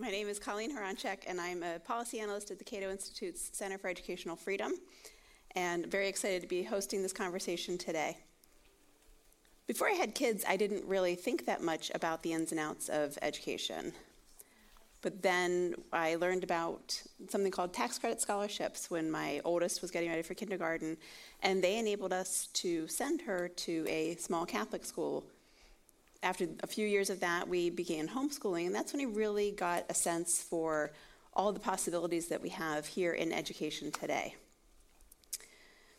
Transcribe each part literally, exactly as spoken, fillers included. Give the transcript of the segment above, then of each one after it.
My name is Colleen Horonchek, and I'm a policy analyst at the Cato Institute's Center for Educational Freedom, and very excited to be hosting this conversation today. Before I had kids, I didn't really think that much about the ins and outs of education. But then I learned about something called tax credit scholarships when my oldest was getting ready for kindergarten, and they enabled us to send her to a small Catholic school. After a few years of that, we began homeschooling, and that's when I really got a sense for all the possibilities that we have here in education today.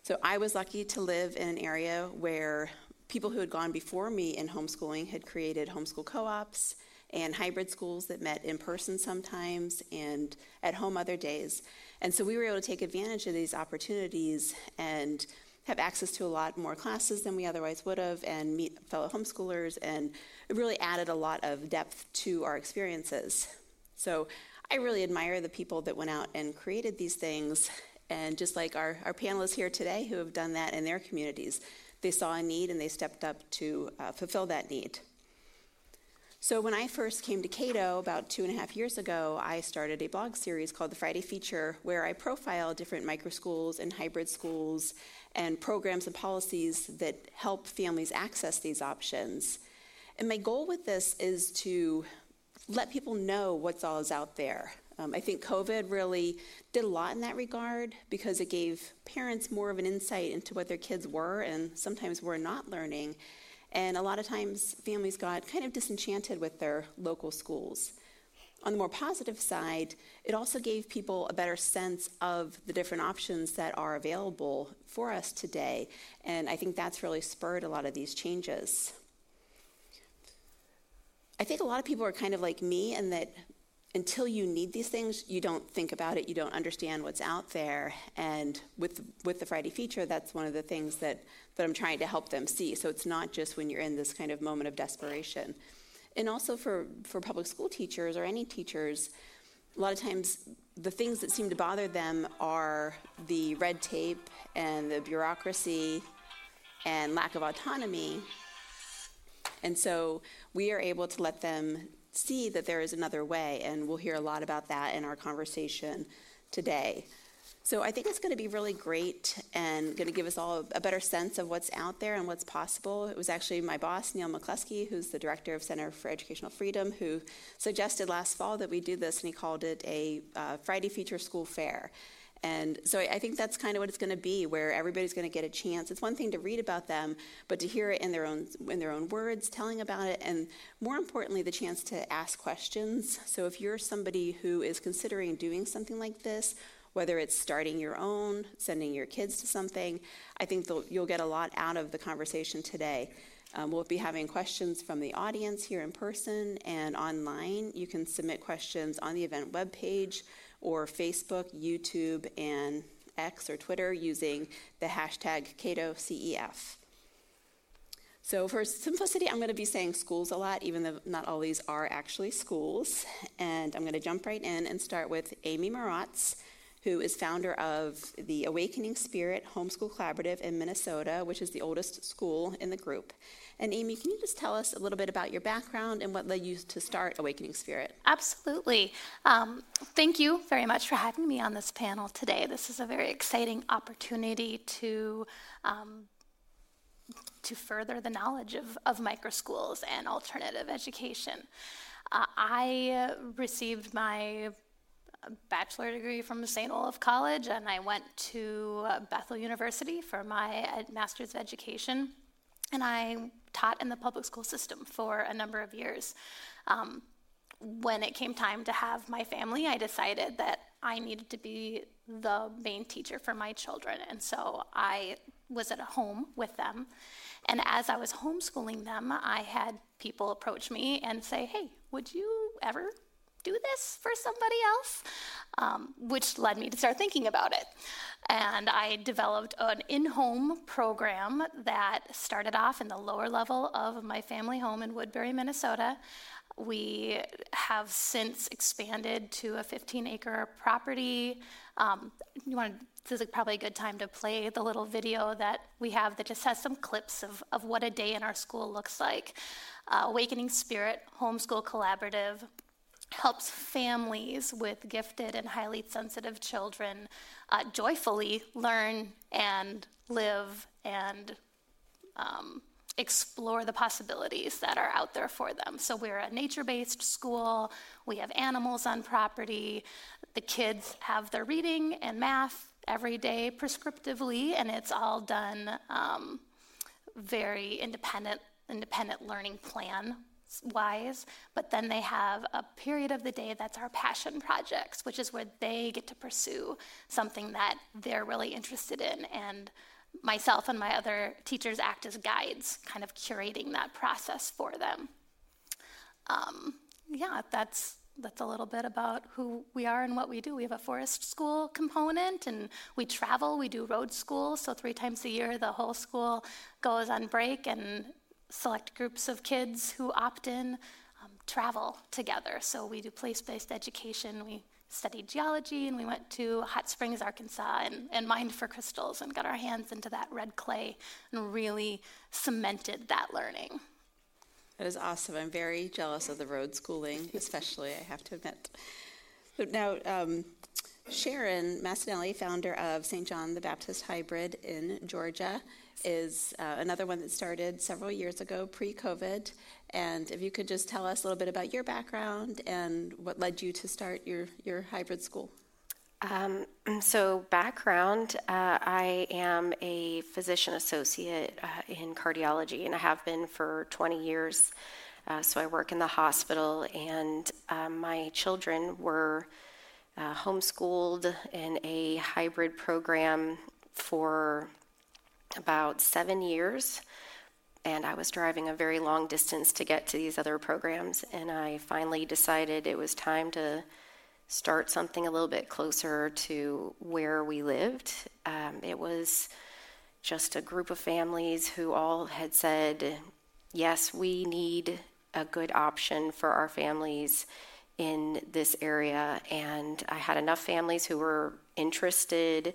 So I was lucky to live in an area where people who had gone before me in homeschooling had created homeschool co-ops and hybrid schools that met in person sometimes and at home other days. And so we were able to take advantage of these opportunities and have access to a lot more classes than we otherwise would have and meet fellow homeschoolers, and it really added a lot of depth to our experiences. So I really admire the people that went out and created these things, and just like our, our panelists here today who have done that in their communities, they saw a need and they stepped up to uh, fulfill that need. So when I first came to Cato about two and a half years ago, I started a blog series called The Friday Feature, where I profile different micro schools and hybrid schools and programs and policies that help families access these options. And my goal with this is to let people know what's all is out there. Um, I think COVID really did a lot in that regard because it gave parents more of an insight into what their kids were and sometimes were not learning. And a lot of times, families got kind of disenchanted with their local schools. On the more positive side, it also gave people a better sense of the different options that are available for us today. And I think that's really spurred a lot of these changes. I think a lot of people are kind of like me in that until you need these things, you don't think about it, you don't understand what's out there. And with with the Friday Feature, that's one of the things that, that I'm trying to help them see. So it's not just when you're in this kind of moment of desperation. And also for, for public school teachers or any teachers, a lot of times the things that seem to bother them are the red tape and the bureaucracy and lack of autonomy. And so we are able to let them see that there is another way, and we'll hear a lot about that in our conversation today. So I think it's going to be really great and going to give us all a better sense of what's out there and what's possible. It was actually my boss, Neil McCluskey, who's the director of Center for Educational Freedom, who suggested last fall that we do this, and he called it a uh, Friday Feature School Fair. And so I think that's kind of what it's going to be, where everybody's going to get a chance. It's one thing to read about them, but to hear it in their own in their own words, telling about it, and more importantly, the chance to ask questions. So if you're somebody who is considering doing something like this, whether it's starting your own, sending your kids to something, I think you'll get a lot out of the conversation today. Um, we'll be having questions from the audience here in person and online. You can submit questions on the event webpage, or Facebook, YouTube, and X or Twitter using the hashtag Cato C E F. So for simplicity, I'm going to be saying schools a lot, even though not all these are actually schools. And I'm going to jump right in and start with Amy Maratz, who is founder of the Awakening Spirit Homeschool Collaborative in Minnesota, which is the oldest school in the group. And Amy, can you just tell us a little bit about your background and what led you to start Awakening Spirit? Absolutely. Um, thank you very much for having me on this panel today. This is a very exciting opportunity to um, to further the knowledge of, of microschools and alternative education. Uh, I received my a bachelor degree from Saint Olaf College, and I went to uh, Bethel University for my uh, master's of education, and I taught in the public school system for a number of years. Um, when it came time to have my family, I decided that I needed to be the main teacher for my children, and so I was at home with them, and as I was homeschooling them, I had people approach me and say, hey, would you ever do this for somebody else, um, which led me to start thinking about it. And I developed an in-home program that started off in the lower level of my family home in Woodbury, Minnesota. We have since expanded to a fifteen acre property. Um, you want to, this is probably a good time to play the little video that we have that just has some clips of, of what a day in our school looks like. Uh, Awakening Spirit Homeschool Collaborative. helps families with gifted and highly sensitive children uh, joyfully learn and live and um, explore the possibilities that are out there for them. So we're a nature-based school. We have animals on property. The kids have their reading and math every day prescriptively, and it's all done um, very independent, independent learning plan wise, but then they have a period of the day that's our passion projects, which is where they get to pursue something that they're really interested in. And myself and my other teachers act as guides, kind of curating that process for them. Um, yeah, that's that's a little bit about who we are and what we do. We have a forest school component, and we travel. We do road school, so three times a year the whole school goes on break, and select groups of kids who opt in um, travel together. So we do place-based education. We studied geology, and we went to Hot Springs, Arkansas, and, and mined for crystals and got our hands into that red clay and really cemented that learning. That is awesome. I'm very jealous of the road schooling, especially, I have to admit. But now, um, Sharon Massanelli, founder of Saint John the Baptist Hybrid in Georgia, is uh, another one that started several years ago, pre-COVID. And if you could just tell us a little bit about your background and what led you to start your, your hybrid school. Um, so background, uh, I am a physician associate uh, in cardiology, and I have been for twenty years. Uh, so I work in the hospital, and uh, my children were uh, homeschooled in a hybrid program for about seven years, and I was driving a very long distance to get to these other programs, and I finally decided it was time to start something a little bit closer to where we lived. Um, it was just a group of families who all had said, yes, we need a good option for our families in this area, and I had enough families who were interested.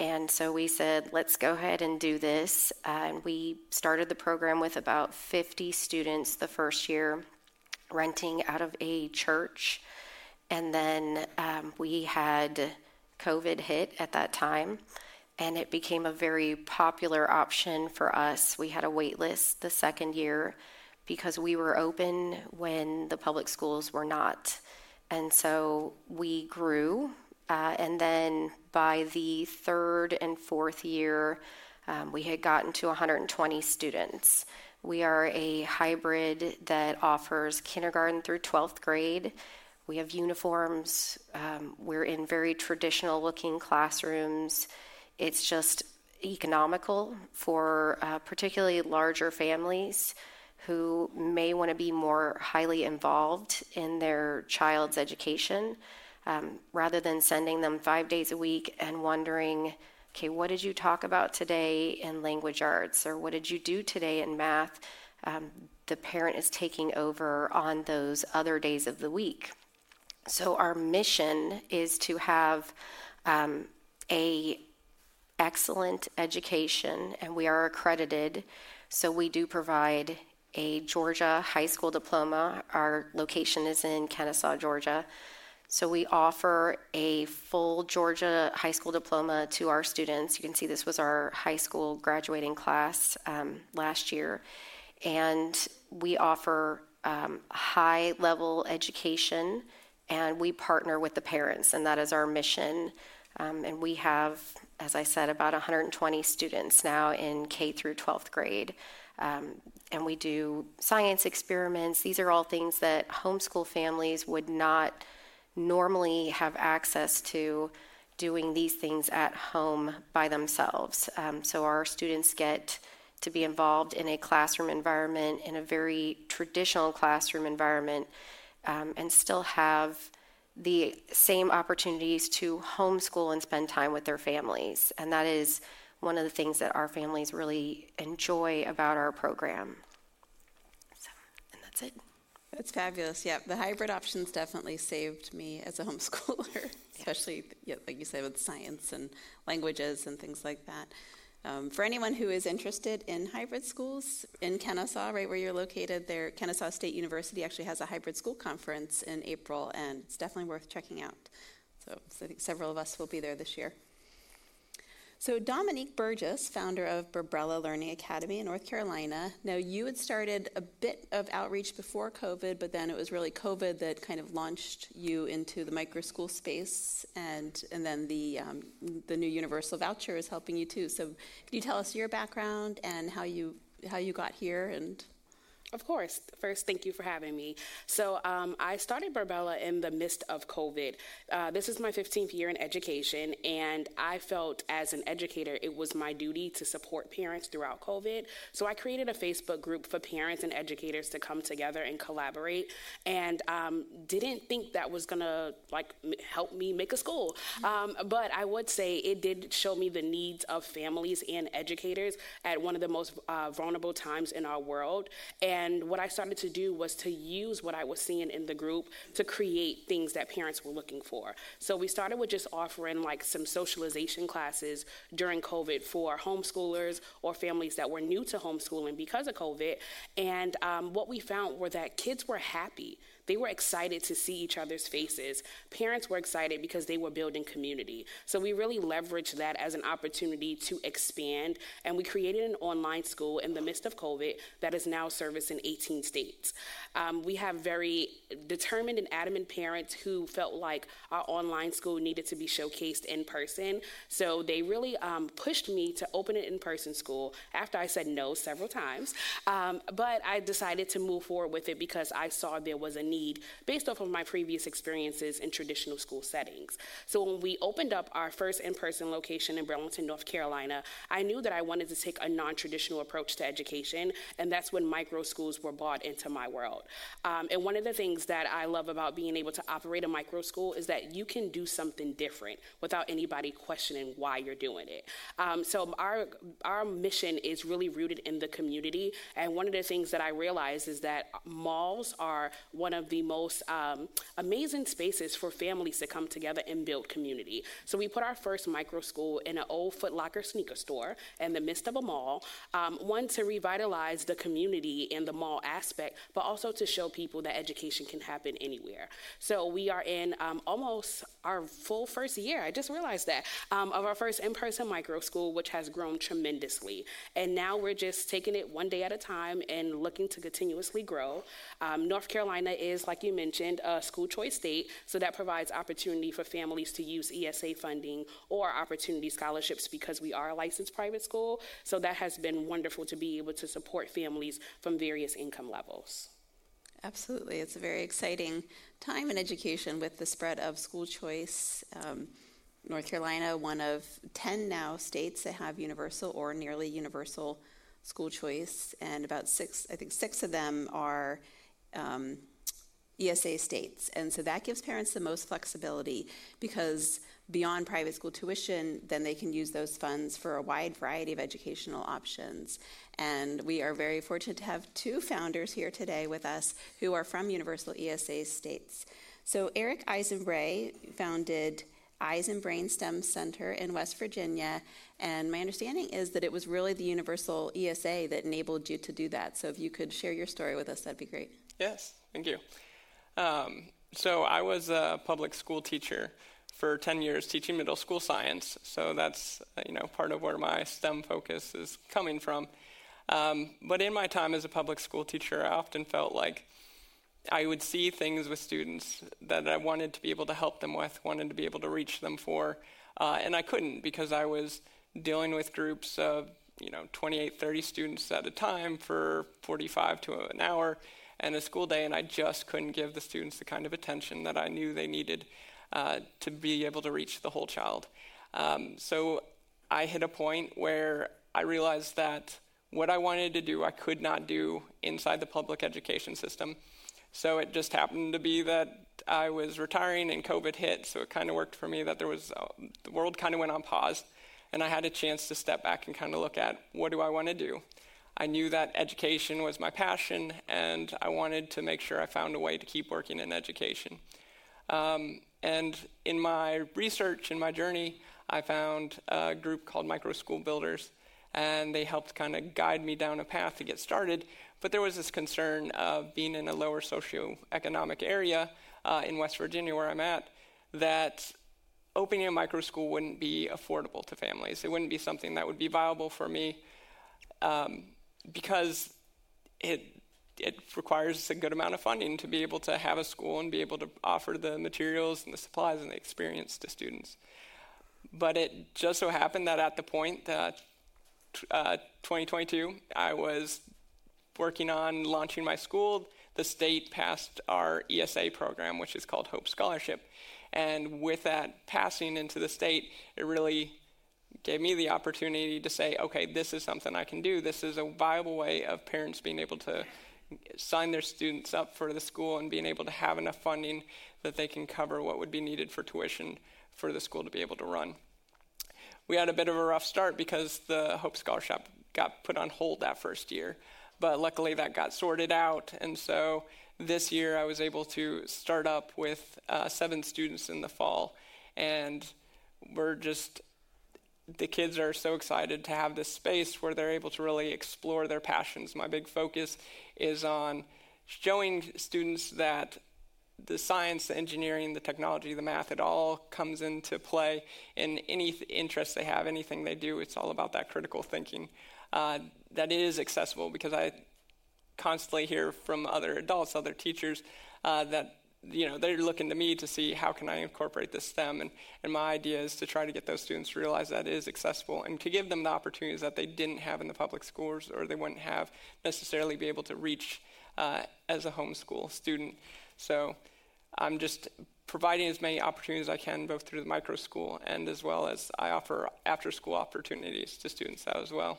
And so we said, let's go ahead and do this. Uh, and we started the program with about fifty students the first year, renting out of a church. And then um, we had COVID hit at that time, and it became a very popular option for us. We had a wait list the second year because we were open when the public schools were not. And so we grew. Uh, and then by the third and fourth year, um, we had gotten to one hundred twenty students. We are a hybrid that offers kindergarten through twelfth grade. We have uniforms. Um, we're in very traditional-looking classrooms. It's just economical for uh, particularly larger families who may want to be more highly involved in their child's education. Um, rather than sending them five days a week and wondering, okay, what did you talk about today in language arts, or what did you do today in math? Um, the parent is taking over on those other days of the week. So our mission is to have um, a excellent education, and we are accredited. So we do provide a Georgia high school diploma. Our location is in Kennesaw, Georgia. So we offer a full Georgia high school diploma to our students. You can see this was our high school graduating class um, last year. And we offer um, high-level education, and we partner with the parents, and that is our mission. Um, and we have, as I said, about one hundred twenty students now in K through twelfth grade. Um, and we do science experiments. These are all things that homeschool families would not normally have access to, doing these things at home by themselves. Um, so our students get to be involved in a classroom environment, in a very traditional classroom environment, um, and still have the same opportunities to homeschool and spend time with their families. And that is one of the things that our families really enjoy about our program. So, and that's it. That's fabulous. Yeah, the hybrid options definitely saved me as a homeschooler, especially, yeah, like you said, with science and languages and things like that. Um, for anyone who is interested in hybrid schools, in Kennesaw, right where you're located there, Kennesaw State University actually has a hybrid school conference in April, and it's definitely worth checking out. So, so I think several of us will be there this year. So Dominique Burgess, founder of Burbrella Learning Academy in North Carolina. Now, you had started a bit of outreach before COVID, but then it was really COVID that kind of launched you into the micro school space, and and then the um, the new universal voucher is helping you too. So, can you tell us your background and how you how you got here? And of course. First, thank you for having me. So um, I started Burbrella in the midst of COVID. Uh, this is my fifteenth year in education, and I felt as an educator, it was my duty to support parents throughout COVID. So I created a Facebook group for parents and educators to come together and collaborate, and um, didn't think that was gonna like help me make a school. Um, but I would say it did show me the needs of families and educators at one of the most uh, vulnerable times in our world. And And what I started to do was to use what I was seeing in the group to create things that parents were looking for. So we started with just offering like some socialization classes during COVID for homeschoolers or families that were new to homeschooling because of COVID. And um, what we found were that kids were happy. They were excited to see each other's faces. Parents were excited because they were building community. So we really leveraged that as an opportunity to expand, and we created an online school in the midst of COVID that is now serviced in eighteen states. Um, we have very determined and adamant parents who felt like our online school needed to be showcased in person. So they really um, pushed me to open an in-person school after I said no several times. Um, but I decided to move forward with it because I saw there was a need need based off of my previous experiences in traditional school settings. So when we opened up our first in-person location in Burlington, North Carolina, I knew that I wanted to take a non-traditional approach to education, and that's when micro schools were brought into my world. Um, and one of the things that I love about being able to operate a micro school is that you can do something different without anybody questioning why you're doing it. Um, so our, our mission is really rooted in the community, and one of the things that I realized is that malls are one of the most um, amazing spaces for families to come together and build community. So we put our first micro school in an old Foot Locker sneaker store in the midst of a mall, um, one to revitalize the community and the mall aspect, but also to show people that education can happen anywhere. So we are in um, almost our full first year, I just realized that, um, of our first in-person micro school, which has grown tremendously. And now we're just taking it one day at a time and looking to continuously grow. Um, North Carolina is, like you mentioned, a school choice state, so that provides opportunity for families to use E S A funding or opportunity scholarships because we are a licensed private school. So that has been wonderful to be able to support families from various income levels. Absolutely. It's a very exciting time in education with the spread of school choice. Um, North Carolina, one of ten now states that have universal or nearly universal school choice, and about six, I think six of them are um, E S A states, and so that gives parents the most flexibility because beyond private school tuition, then they can use those funds for a wide variety of educational options. And we are very fortunate to have two founders here today with us who are from universal E S A states. So Eric Eisenbrae founded Eisenbraun STEM Center in West Virginia, and my understanding is that it was really the universal E S A that enabled you to do that. So if you could share your story with us, that'd be great. Yes, thank you. Um, so I was a public school teacher for ten years teaching middle school science. So that's, you know, part of where my STEM focus is coming from. Um, but in my time as a public school teacher, I often felt like I would see things with students that I wanted to be able to help them with, wanted to be able to reach them for, uh, and I couldn't because I was dealing with groups of, you know, twenty-eight, thirty students at a time for forty-five to an hour, and a school day, and I just couldn't give the students the kind of attention that I knew they needed uh, to be able to reach the whole child. Um, so I hit a point where I realized that what I wanted to do, I could not do inside the public education system. So it just happened to be that I was retiring and COVID hit, so it kind of worked for me that there was, uh, the world kind of went on pause, and I had a chance to step back and kind of look at, what do I want to do? I knew that education was my passion, and I wanted to make sure I found a way to keep working in education. Um, and in my research, in my journey, I found a group called Micro School Builders, and they helped kind of guide me down a path to get started. But there was this concern of being in a lower socioeconomic area uh, in West Virginia, where I'm at, that opening a micro school wouldn't be affordable to families. It wouldn't be something that would be viable for me um, because it it requires a good amount of funding to be able to have a school and be able to offer the materials and the supplies and the experience to students. But it just so happened that at the point that uh, twenty twenty-two, I was working on launching my school, the state passed our E S A program, which is called Hope Scholarship. And with that passing into the state, it really gave me the opportunity to say, okay, this is something I can do. This is a viable way of parents being able to sign their students up for the school and being able to have enough funding that they can cover what would be needed for tuition for the school to be able to run. We had a bit of a rough start because the Hope Scholarship got put on hold that first year. But luckily that got sorted out, and so this year I was able to start up with uh, seven students in the fall, and we're just, the kids are so excited to have this space where they're able to really explore their passions. My big focus is on showing students that the science, the engineering, the technology, the math, it all comes into play in any th- interest they have, anything they do. It's all about that critical thinking. Uh, that it is accessible, because I constantly hear from other adults, other teachers, uh, that you know they're looking to me to see how can I incorporate this STEM, and, and my idea is to try to get those students to realize that it is accessible and to give them the opportunities that they didn't have in the public schools, or they wouldn't have necessarily be able to reach uh, as a homeschool student. So I'm just providing as many opportunities as I can, both through the micro school and as well as I offer after-school opportunities to students as well.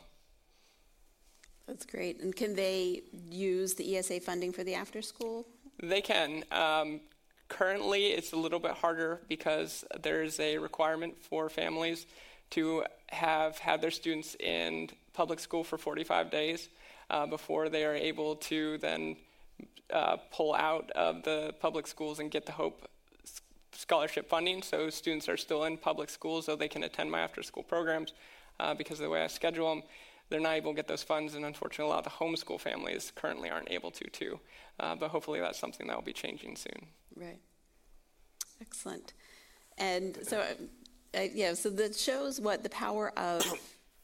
That's great. And can they use the E S A funding for the after school? They can. Um, currently, it's a little bit harder because there is a requirement for families to have had their students in public school for forty-five days uh, before they are able to then uh, pull out of the public schools and get the Hope Scholarship funding. So students are still in public schools, though they can attend my after school programs uh, because of the way I schedule them. They're not able to get those funds, and unfortunately, a lot of the homeschool families currently aren't able to, too. Uh, but hopefully that's something that will be changing soon. Right. Excellent. And so, uh, yeah, so that shows what the power of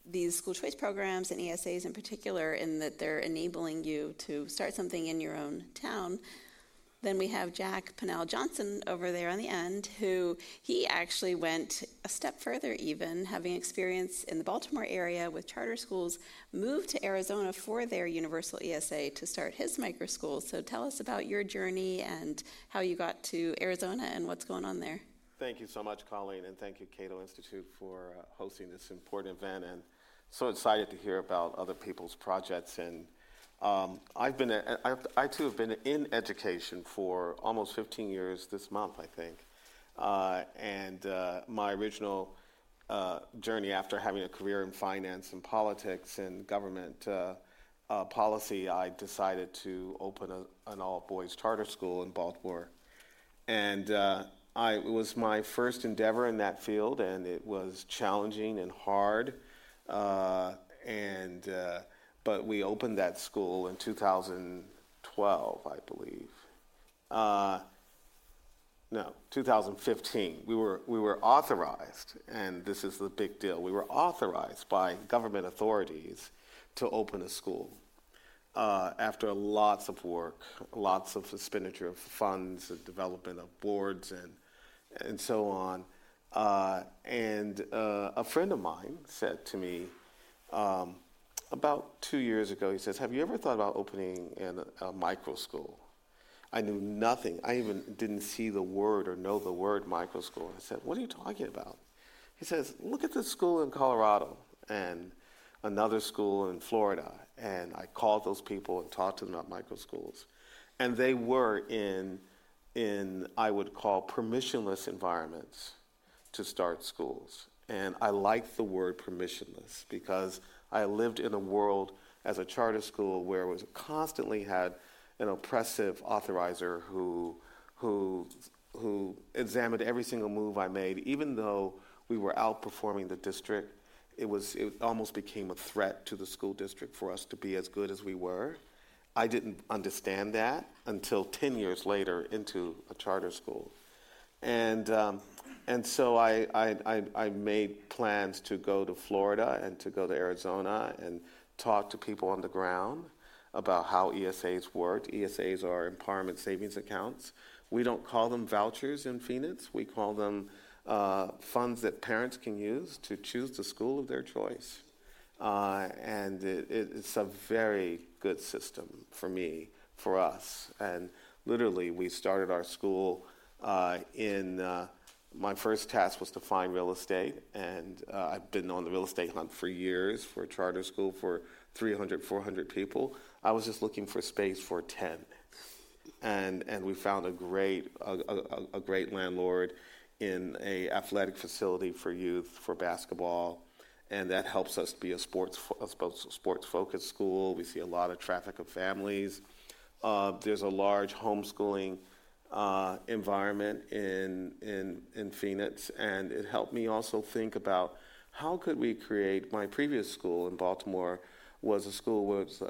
these school choice programs and E S As in particular, in that they're enabling you to start something in your own town. Then we have Jack Pennell Johnson over there on the end, who he actually went a step further even, having experience in the Baltimore area with charter schools, moved to Arizona for their universal E S A to start his micro school. So tell us about your journey and how you got to Arizona and what's going on there. Thank you so much, Colleen, and thank you, Cato Institute, for uh, hosting this important event. And so excited to hear about other people's projects. And Um, I've been, a, I, I too have been in education for almost fifteen years this month, I think. Uh, and uh, my original uh, journey after having a career in finance and politics and government uh, uh, policy, I decided to open a, an all-boys charter school in Baltimore. And uh, I, it was my first endeavor in that field, and it was challenging and hard. Uh, and... Uh, But we opened that school in two thousand twelve, I believe. Uh, no, two thousand fifteen. We were we were authorized, and this is the big deal. We were authorized by government authorities to open a school uh, after lots of work, lots of expenditure of funds, and development of boards, and and so on. Uh, and uh, a friend of mine said to me, Um, About two years ago, he says, have you ever thought about opening an, a micro school? I knew nothing. I even didn't see the word or know the word micro school. I said, what are you talking about? He says, look at this school in Colorado and another school in Florida. And I called those people and talked to them about micro schools. And they were in, in I would call, permissionless environments to start schools. And I like the word permissionless because I lived in a world as a charter school where it was constantly had an oppressive authorizer who, who, who examined every single move I made, even though we were outperforming the district it was it almost became a threat to the school district for us to be as good as we were. I didn't understand that until ten years later into a charter school. And um, and so I, I I made plans to go to Florida and to go to Arizona and talk to people on the ground about how E S As worked. E S As are Empowerment Savings Accounts. We don't call them vouchers in Phoenix. We call them uh, funds that parents can use to choose the school of their choice. Uh, and it, it's a very good system for me, for us. And literally, we started our school uh, in... Uh, my first task was to find real estate, and uh, I've been on the real estate hunt for years for a charter school for three hundred, four hundred people. I was just looking for space for ten, and and we found a great a, a, a great landlord in a athletic facility for youth for basketball, and that helps us be a sports a sports focused school. We see a lot of traffic of families. Uh, there's a large homeschooling Uh, environment in in in Phoenix, and it helped me also think about how could we create. My previous school in Baltimore was a school where it's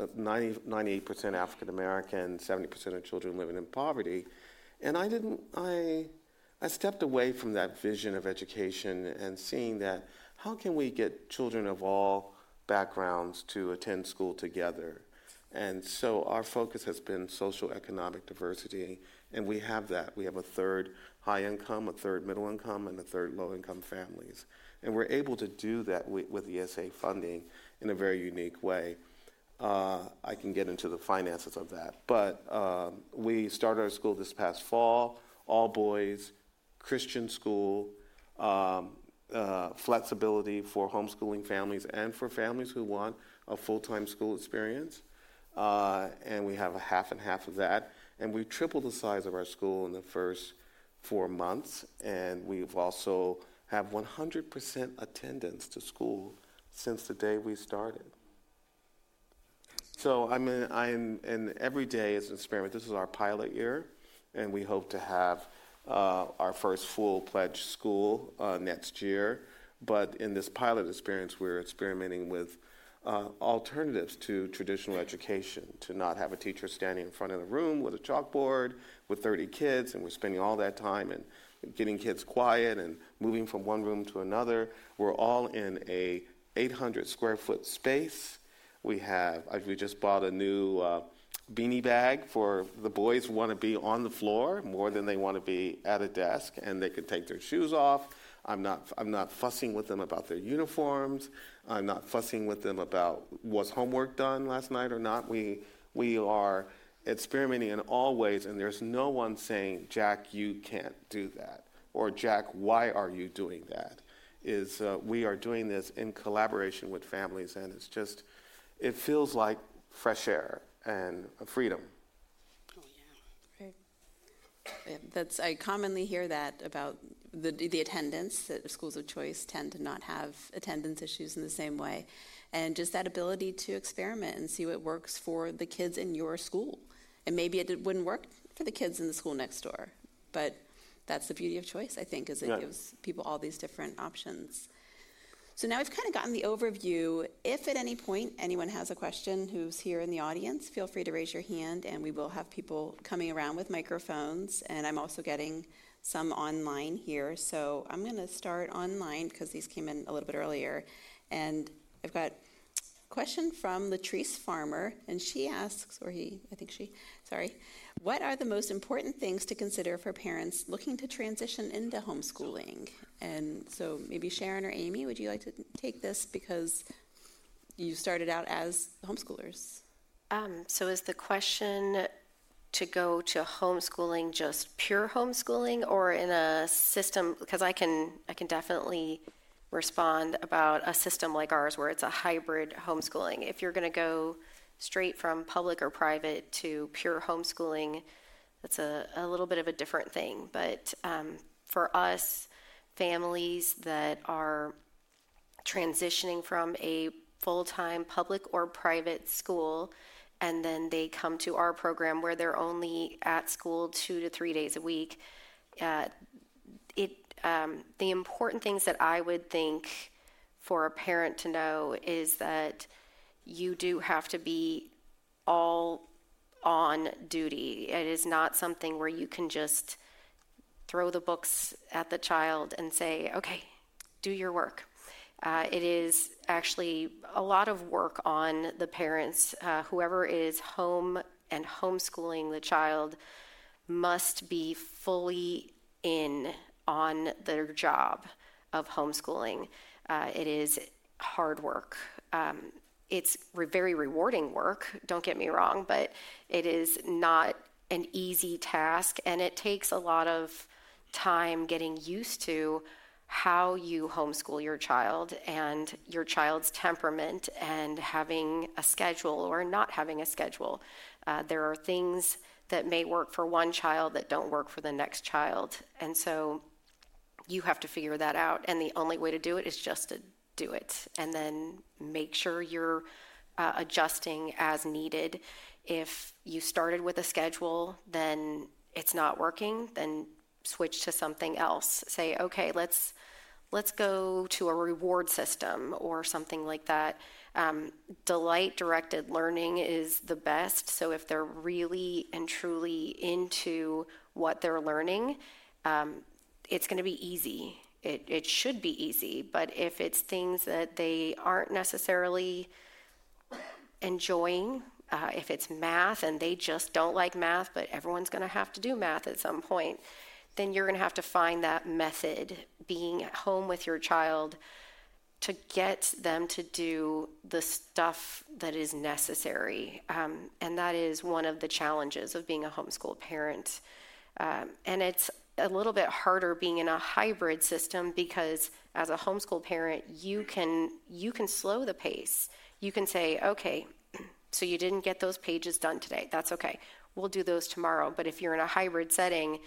ninety-eight percent African American, seventy percent of children living in poverty, and I didn't I I stepped away from that vision of education and seeing that how can we get children of all backgrounds to attend school together. And so our focus has been social economic diversity, and we have that. We have a third high income, a third middle income, and a third low income families. And we're able to do that with E S A funding in a very unique way. Uh, I can get into the finances of that. But uh, we started our school this past fall, all boys, Christian school, um, uh, flexibility for homeschooling families and for families who want a full-time school experience. Uh, and we have a half and half of that. And we tripled the size of our school in the first four months. And we've also have one hundred percent attendance to school since the day we started. So I mean, I'm, and every day is an experiment. This is our pilot year, and we hope to have uh, our first full-fledged school uh, next year. But in this pilot experience, we're experimenting with Uh, alternatives to traditional education, to not have a teacher standing in front of the room with a chalkboard with thirty kids, and we're spending all that time and getting kids quiet and moving from one room to another. We're all in a eight hundred square foot space. We have we just bought a new uh, beanie bag for the boys who want to be on the floor more than they want to be at a desk, and they can take their shoes off. I'm not I'm not fussing with them about their uniforms. I'm not fussing with them about was homework done last night or not. We we are experimenting in all ways, and there's no one saying, Jack, you can't do that, or Jack, why are you doing that? Is uh, we are doing this in collaboration with families, and it's just it feels like fresh air and freedom. Oh yeah, right. That's I commonly hear that about. The, the attendance, that schools of choice tend to not have attendance issues in the same way. And just that ability to experiment and see what works for the kids in your school. And maybe it wouldn't work for the kids in the school next door. But that's the beauty of choice, I think, is it yeah. gives people all these different options. So now we've kind of gotten the overview. If at any point anyone has a question who's here in the audience, feel free to raise your hand, and we will have people coming around with microphones. And I'm also getting some online here. So I'm going to start online because these came in a little bit earlier. And I've got a question from Latrice Farmer, and she asks, or he, I think she, sorry, what are the most important things to consider for parents looking to transition into homeschooling? And so maybe Sharon or Amy, would you like to take this because you started out as homeschoolers? Um, so is the question to go to homeschooling, just pure homeschooling, or in a system, because I can I can definitely respond about a system like ours where it's a hybrid homeschooling. If you're going to go straight from public or private to pure homeschooling, that's a, a little bit of a different thing. But um, for us, families that are transitioning from a full-time public or private school, and then they come to our program where they're only at school two to three days a week. Uh, it um, the important things that I would think for a parent to know is that you do have to be all on duty. It is not something where you can just throw the books at the child and say, okay, do your work. Uh, it is actually a lot of work on the parents. Uh, whoever is home and homeschooling the child must be fully in on their job of homeschooling. Uh, it is hard work. Um, it's re- very rewarding work, don't get me wrong, but it is not an easy task, and it takes a lot of time getting used to how you homeschool your child and your child's temperament and having a schedule or not having a schedule. Uh, there are things that may work for one child that don't work for the next child, and so you have to figure that out, and the only way to do it is just to do it and then make sure you're uh, adjusting as needed. If you started with a schedule, then it's not working, then switch to something else. Say, okay, let's let's go to a reward system or something like that. Um, delight directed learning is the best, so if they're really and truly into what they're learning, um, it's going to be easy. It, it should be easy, but if it's things that they aren't necessarily enjoying, uh, if it's math and they just don't like math, but everyone's going to have to do math at some point, then you're going to have to find that method, being at home with your child to get them to do the stuff that is necessary. Um, and that is one of the challenges of being a homeschool parent. Um, and it's a little bit harder being in a hybrid system because as a homeschool parent, you can you can slow the pace. You can say, okay, so you didn't get those pages done today. That's okay. We'll do those tomorrow. But if you're in a hybrid setting,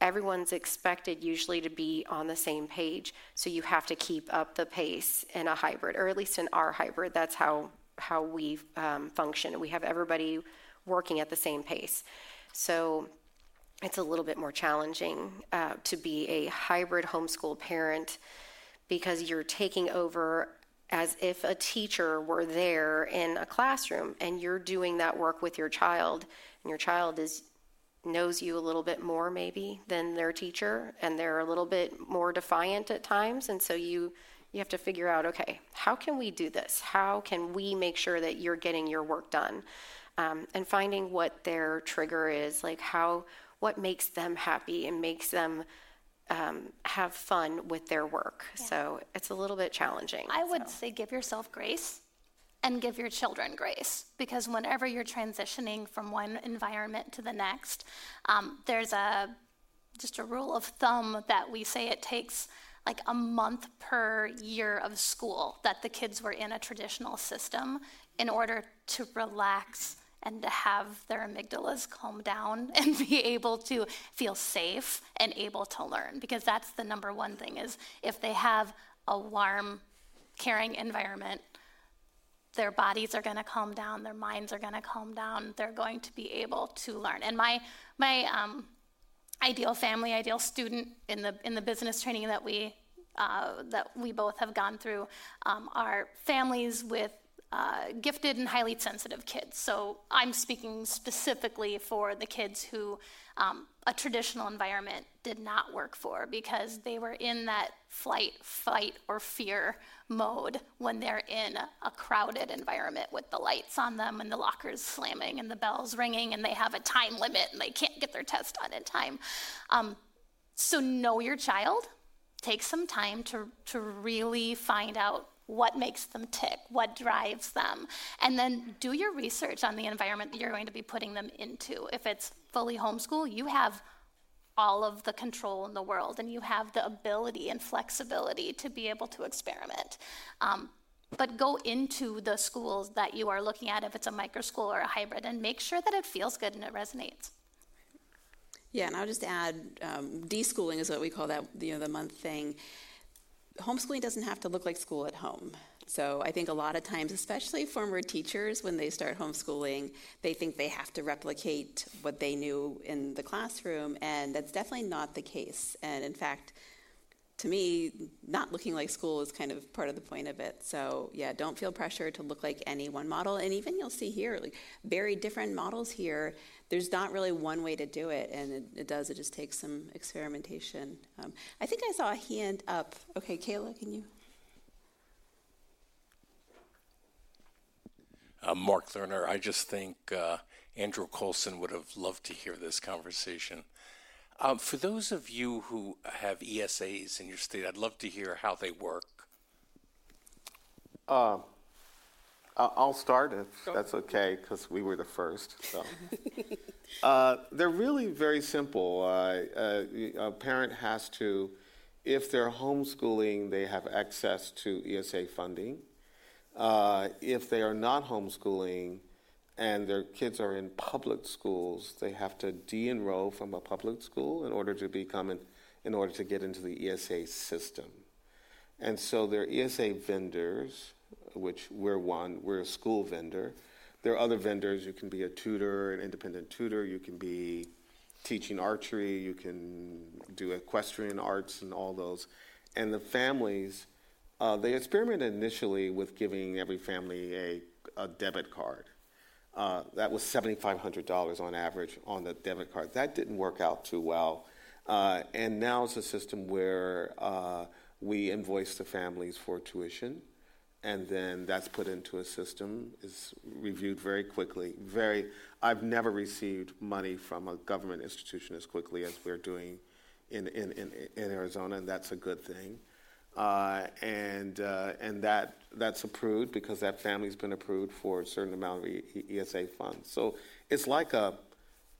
everyone's expected usually to be on the same page. So you have to keep up the pace in a hybrid, or at least in our hybrid. That's how, how we um, function. We have everybody working at the same pace. So it's a little bit more challenging uh, to be a hybrid homeschool parent because you're taking over as if a teacher were there in a classroom and you're doing that work with your child, and your child is knows you a little bit more maybe than their teacher, and they're a little bit more defiant at times, and so you you have to figure out, okay, how can we do this? How can we make sure that you're getting your work done? Um, and finding what their trigger is, like how what makes them happy and makes them um, have fun with their work. Yeah. So it's a little bit challenging. I would so. say give yourself grace and give your children grace, because whenever you're transitioning from one environment to the next, um, there's a just a rule of thumb that we say it takes like a month per year of school that the kids were in a traditional system in order to relax and to have their amygdalas calm down and be able to feel safe and able to learn. Because that's the number one thing is if they have a warm, caring environment, their bodies are gonna calm down, their minds are gonna calm down, they're going to be able to learn. And my my um, ideal family, ideal student in the in the business training that we, uh, that we both have gone through um, are families with Uh, gifted and highly sensitive kids. So I'm speaking specifically for the kids who um, a traditional environment did not work for, because they were in that flight, fight, or fear mode when they're in a crowded environment with the lights on them and the lockers slamming and the bells ringing and they have a time limit and they can't get their test done in time. Um, so know your child. Take some time to to really find out what makes them tick, what drives them, and then do your research on the environment that you're going to be putting them into. If it's fully homeschool, you have all of the control in the world, and you have the ability and flexibility to be able to experiment. Um, but go into the schools that you are looking at, if it's a micro school or a hybrid, and make sure that it feels good and it resonates. Yeah, and I'll just add, um, deschooling is what we call that, you know, the month thing. Homeschooling doesn't have to look like school at home. So I think a lot of times, especially former teachers, when they start homeschooling, they think they have to replicate what they knew in the classroom, and that's definitely not the case. And in fact, to me, not looking like school is kind of part of the point of it. So yeah, don't feel pressure to look like any one model. And even you'll see here, like very different models here. There's not really one way to do it, and it, it does. It just takes some experimentation. Um, I think I saw a hand up. Okay, Kayla, can you? Uh, Mark Lerner, I just think uh, Andrew Coulson would have loved to hear this conversation. Um, for those of you who have E S As in your state, I'd love to hear how they work. Uh, I'll start if Go that's ahead. Okay, because we were the first. So. uh, they're really very simple. Uh, uh, a parent has to, if they're homeschooling, they have access to E S A funding. Uh, if they are not homeschooling, and their kids are in public schools, they have to de-enroll from a public school in order to become an, in order to get into the E S A system. And so there are E S A vendors, which we're one, we're a school vendor. There are other vendors. You can be a tutor, an independent tutor, you can be teaching archery, you can do equestrian arts and all those. And the families, uh, they experimented initially with giving every family a, a debit card. Uh, that was seven thousand five hundred dollars on average on the debit card. That didn't work out too well. Uh, and now it's a system where uh, we invoice the families for tuition, and then that's put into a system, is reviewed very quickly. Very, I've never received money from a government institution as quickly as we're doing in, in, in, in Arizona, and that's a good thing. Uh, and uh, and that that's approved because that family's been approved for a certain amount of e- ESA funds. So it's like a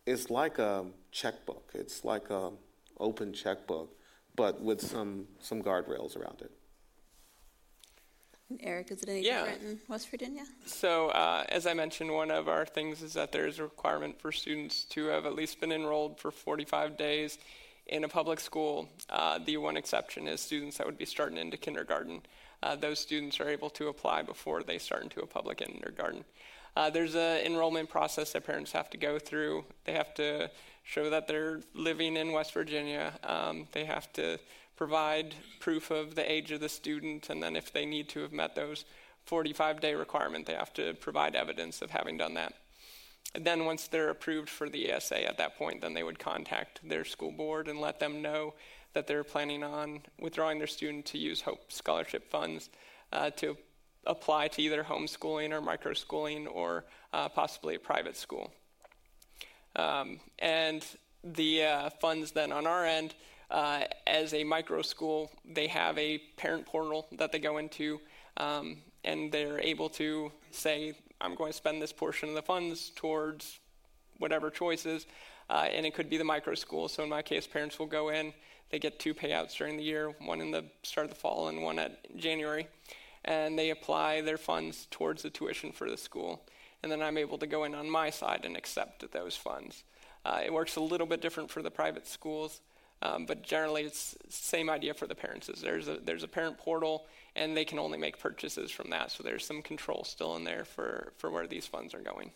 it's like a checkbook. It's like a open checkbook, but with some some guardrails around it. Eric, is it any yeah. different in West Virginia? So uh, as I mentioned, one of our things is that there is a requirement for students to have at least been enrolled for forty-five days. In a public school, uh, the one exception is students that would be starting into kindergarten. Uh, those students are able to apply before they start into a public kindergarten. Uh, there's an enrollment process that parents have to go through. They have to show that they're living in West Virginia. Um, they have to provide proof of the age of the student, and then if they need to have met those forty-five day requirement, they have to provide evidence of having done that. And then once they're approved for the E S A at that point, then they would contact their school board and let them know that they're planning on withdrawing their student to use Hope Scholarship funds uh, to apply to either homeschooling or microschooling or uh, possibly a private school. Um, and the uh, funds then on our end, uh, as a micro school, they have a parent portal that they go into, um, and they're able to say, I'm going to spend this portion of the funds towards whatever choices, uh, and it could be the micro school. So in my case, parents will go in, they get two payouts during the year, one in the start of the fall and one at January, and they apply their funds towards the tuition for the school. And then I'm able to go in on my side and accept those funds. Uh, it works a little bit different for the private schools, um, but generally it's the same idea for the parents. Is there's a, there's a parent portal, and they can only make purchases from that. So there's some control still in there for, for where these funds are going.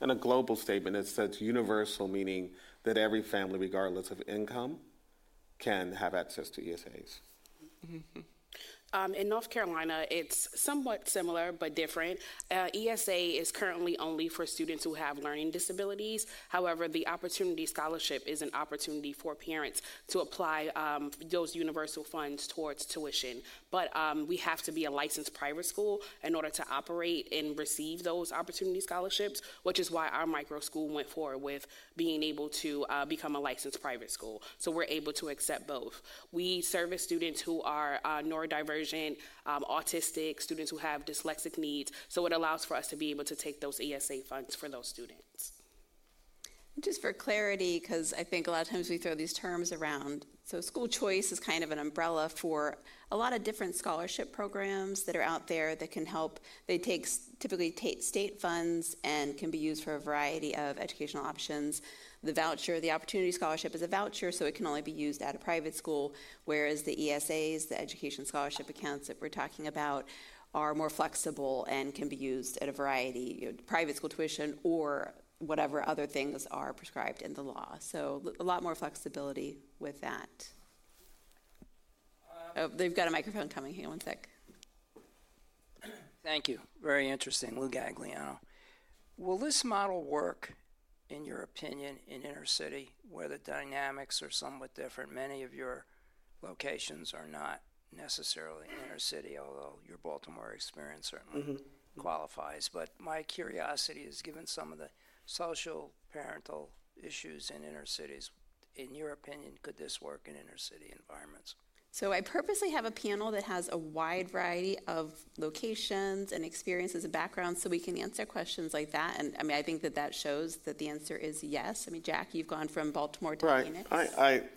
And a global statement, it says universal, meaning that every family, regardless of income, can have access to E S As. Mm-hmm. Um, in North Carolina, it's somewhat similar but different. Uh, E S A is currently only for students who have learning disabilities. However, the Opportunity Scholarship is an opportunity for parents to apply um, those universal funds towards tuition. But um, we have to be a licensed private school in order to operate and receive those Opportunity Scholarships, which is why our micro school went forward with being able to uh, become a licensed private school. So we're able to accept both. We service students who are uh, neurodivergent, Um, autistic, students who have dyslexic needs. So it allows for us to be able to take those E S A funds for those students. Just for clarity, because I think a lot of times we throw these terms around. So school choice is kind of an umbrella for a lot of different scholarship programs that are out there that can help. They take typically take state funds and can be used for a variety of educational options. The voucher, the Opportunity Scholarship is a voucher, so it can only be used at a private school, whereas the E S As, the Education Scholarship Accounts that we're talking about, are more flexible and can be used at a variety, you know, private school tuition or whatever other things are prescribed in the law. So a lot more flexibility with that. oh, they've got a microphone coming. Hang on one sec. Thank you. Very interesting, Lou Gagliano. Will this model work, in your opinion, in inner city, where the dynamics are somewhat different? Many of your locations are not necessarily inner city, although your Baltimore experience certainly mm-hmm. qualifies. But my curiosity is, given some of the social, parental issues in inner cities, in your opinion, could this work in inner city environments? So I purposely have a panel that has a wide variety of locations and experiences and backgrounds so we can answer questions like that. And I mean, I think that that shows that the answer is yes. I mean, Jack, you've gone from Baltimore to right. Phoenix. I,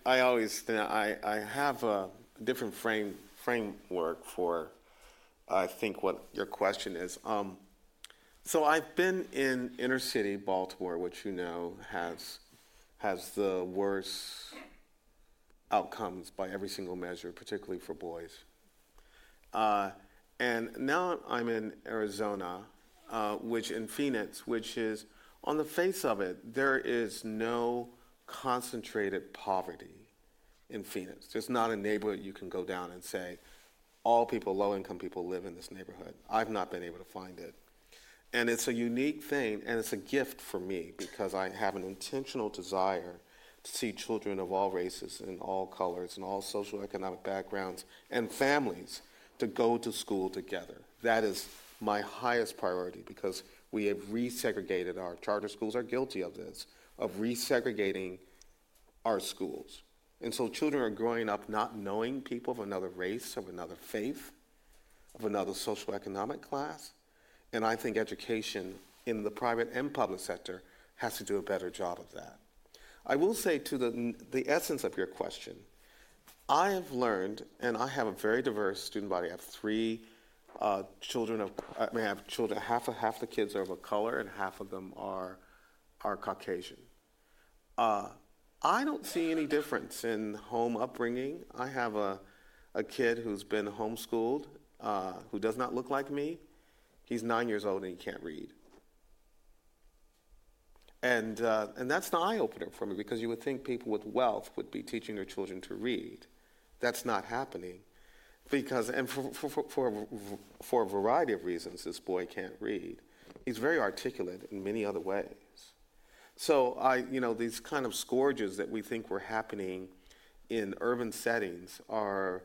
I, I always, you know, I, I have a different frame framework for, I think, what your question is. Um, so I've been in inner city Baltimore, which, you know, has has the worst outcomes by every single measure, particularly for boys. Uh, and now I'm in Arizona, uh, which in Phoenix, which is, on the face of it, there is no concentrated poverty in Phoenix. There's not a neighborhood you can go down and say, all people, low-income people live in this neighborhood. I've not been able to find it. And it's a unique thing, and it's a gift for me because I have an intentional desire to see children of all races and all colors and all socioeconomic backgrounds and families to go to school together. That is my highest priority because we have resegregated. Our charter schools are guilty of this, of resegregating our schools. And so children are growing up not knowing people of another race, of another faith, of another socioeconomic class. And I think education in the private and public sector has to do a better job of that. I will say to the the essence of your question, I have learned, and I have a very diverse student body. I have three uh, children of, I mean, I have children, half of, half the kids are of a color and half of them are, are Caucasian. Uh, I don't see any difference in home upbringing. I have a, a kid who's been homeschooled, uh, who does not look like me. He's nine years old and he can't read. And uh, and that's an eye-opener for me because you would think people with wealth would be teaching their children to read. That's not happening because, and for, for, for, for a variety of reasons, this boy can't read. He's very articulate in many other ways. So, I, you know, these kind of scourges that we think were happening in urban settings are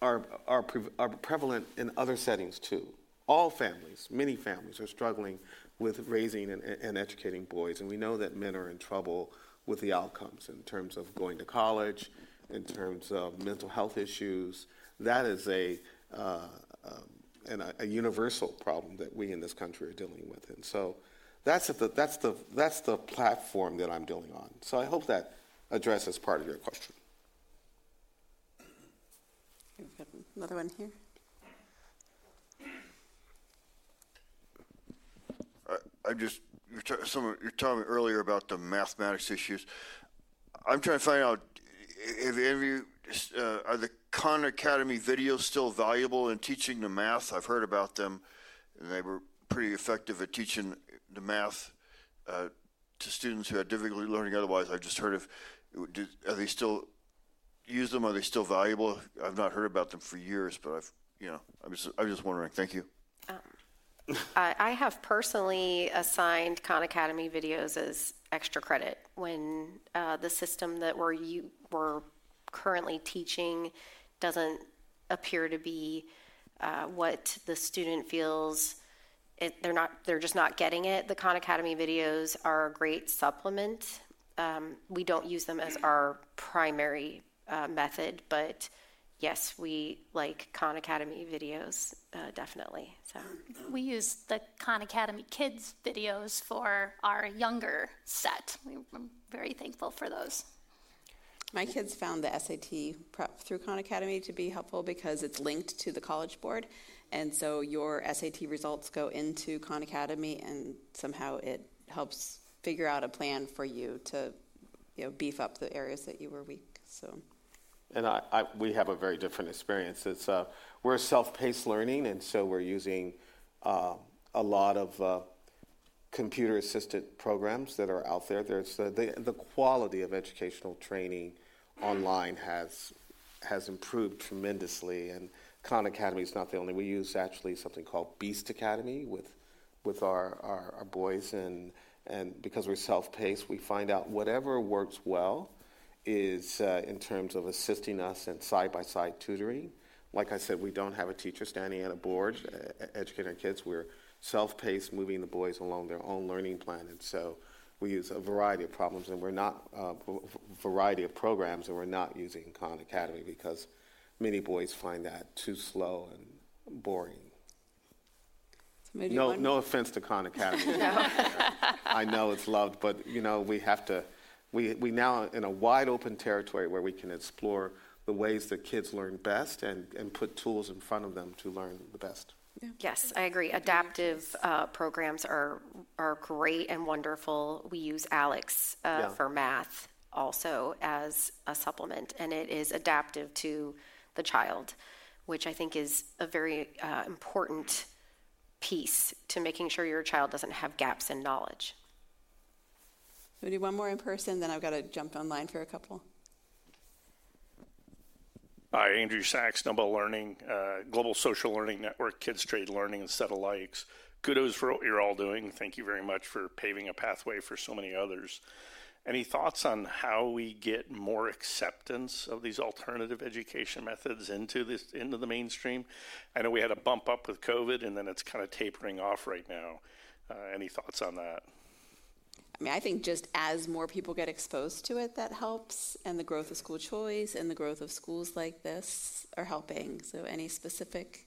are are, pre- are prevalent in other settings too. All families, many families, are struggling with raising and, and educating boys. And we know that men are in trouble with the outcomes in terms of going to college, in terms of mental health issues. That is a, uh, um, and a, a universal problem that we in this country are dealing with. And so that's the, that's the, that's the platform that I'm dealing on. So I hope that addresses part of your question. We've got another one here. I'm just, you're, t- someone, you're talking earlier about the mathematics issues. I'm trying to find out, if any of you, uh, are the Khan Academy videos still valuable in teaching the math? I've heard about them, and they were pretty effective at teaching the math uh, to students who had difficulty learning otherwise. I've just heard of, did, are they still, use them, are they still valuable? I've not heard about them for years, but I've, you know, I'm just, I'm just wondering. Thank you. Um. Uh, I have personally assigned Khan Academy videos as extra credit when uh, the system that we're, you, we're currently teaching doesn't appear to be uh, what the student feels. It, they're not. They're just not getting it. The Khan Academy videos are a great supplement. Um, we don't use them as our primary uh, method, but yes, we like Khan Academy videos, uh, definitely. So we use the Khan Academy Kids videos for our younger set. We, I'm very thankful for those. My kids found the S A T prep through Khan Academy to be helpful because it's linked to the College Board, and so your S A T results go into Khan Academy, and somehow it helps figure out a plan for you to, you know, beef up the areas that you were weak. So. And I, I, we have a very different experience. It's uh, we're self-paced learning, and so we're using uh, a lot of uh, computer-assisted programs that are out there. There's uh, the the quality of educational training online has has improved tremendously, and Khan Academy is not the only. We use actually something called Beast Academy with with our, our, our boys, and and because we're self-paced, we find out whatever works well is uh, in terms of assisting us in side-by-side tutoring. Like I said, we don't have a teacher standing at a board uh, educating our kids. We're self-paced, moving the boys along their own learning plan, and so we use a variety of problems, and we're not uh, a variety of programs, and we're not using Khan Academy because many boys find that too slow and boring. Maybe no, one. No offense to Khan Academy. No. I know it's loved, but you know we have to. We we now are in a wide open territory where we can explore the ways that kids learn best and, and put tools in front of them to learn the best. Yeah. Yes, I agree. Adaptive uh, programs are are great and wonderful. We use Alex uh, yeah. for math also as a supplement, and it is adaptive to the child, which I think is a very uh, important piece to making sure your child doesn't have gaps in knowledge. We'll do one more in person, then I've got to jump online for a couple. Hi, Andrew Sachs, Noble Learning, uh, Global Social Learning Network, Kids Trade Learning, and Set of Likes. Kudos for what you're all doing. Thank you very much for paving a pathway for so many others. Any thoughts on how we get more acceptance of these alternative education methods into this into the mainstream? I know we had a bump up with COVID, and then it's kind of tapering off right now. Uh, any thoughts on that? I mean, I think just as more people get exposed to it, that helps, and the growth of school choice and the growth of schools like this are helping. So any specific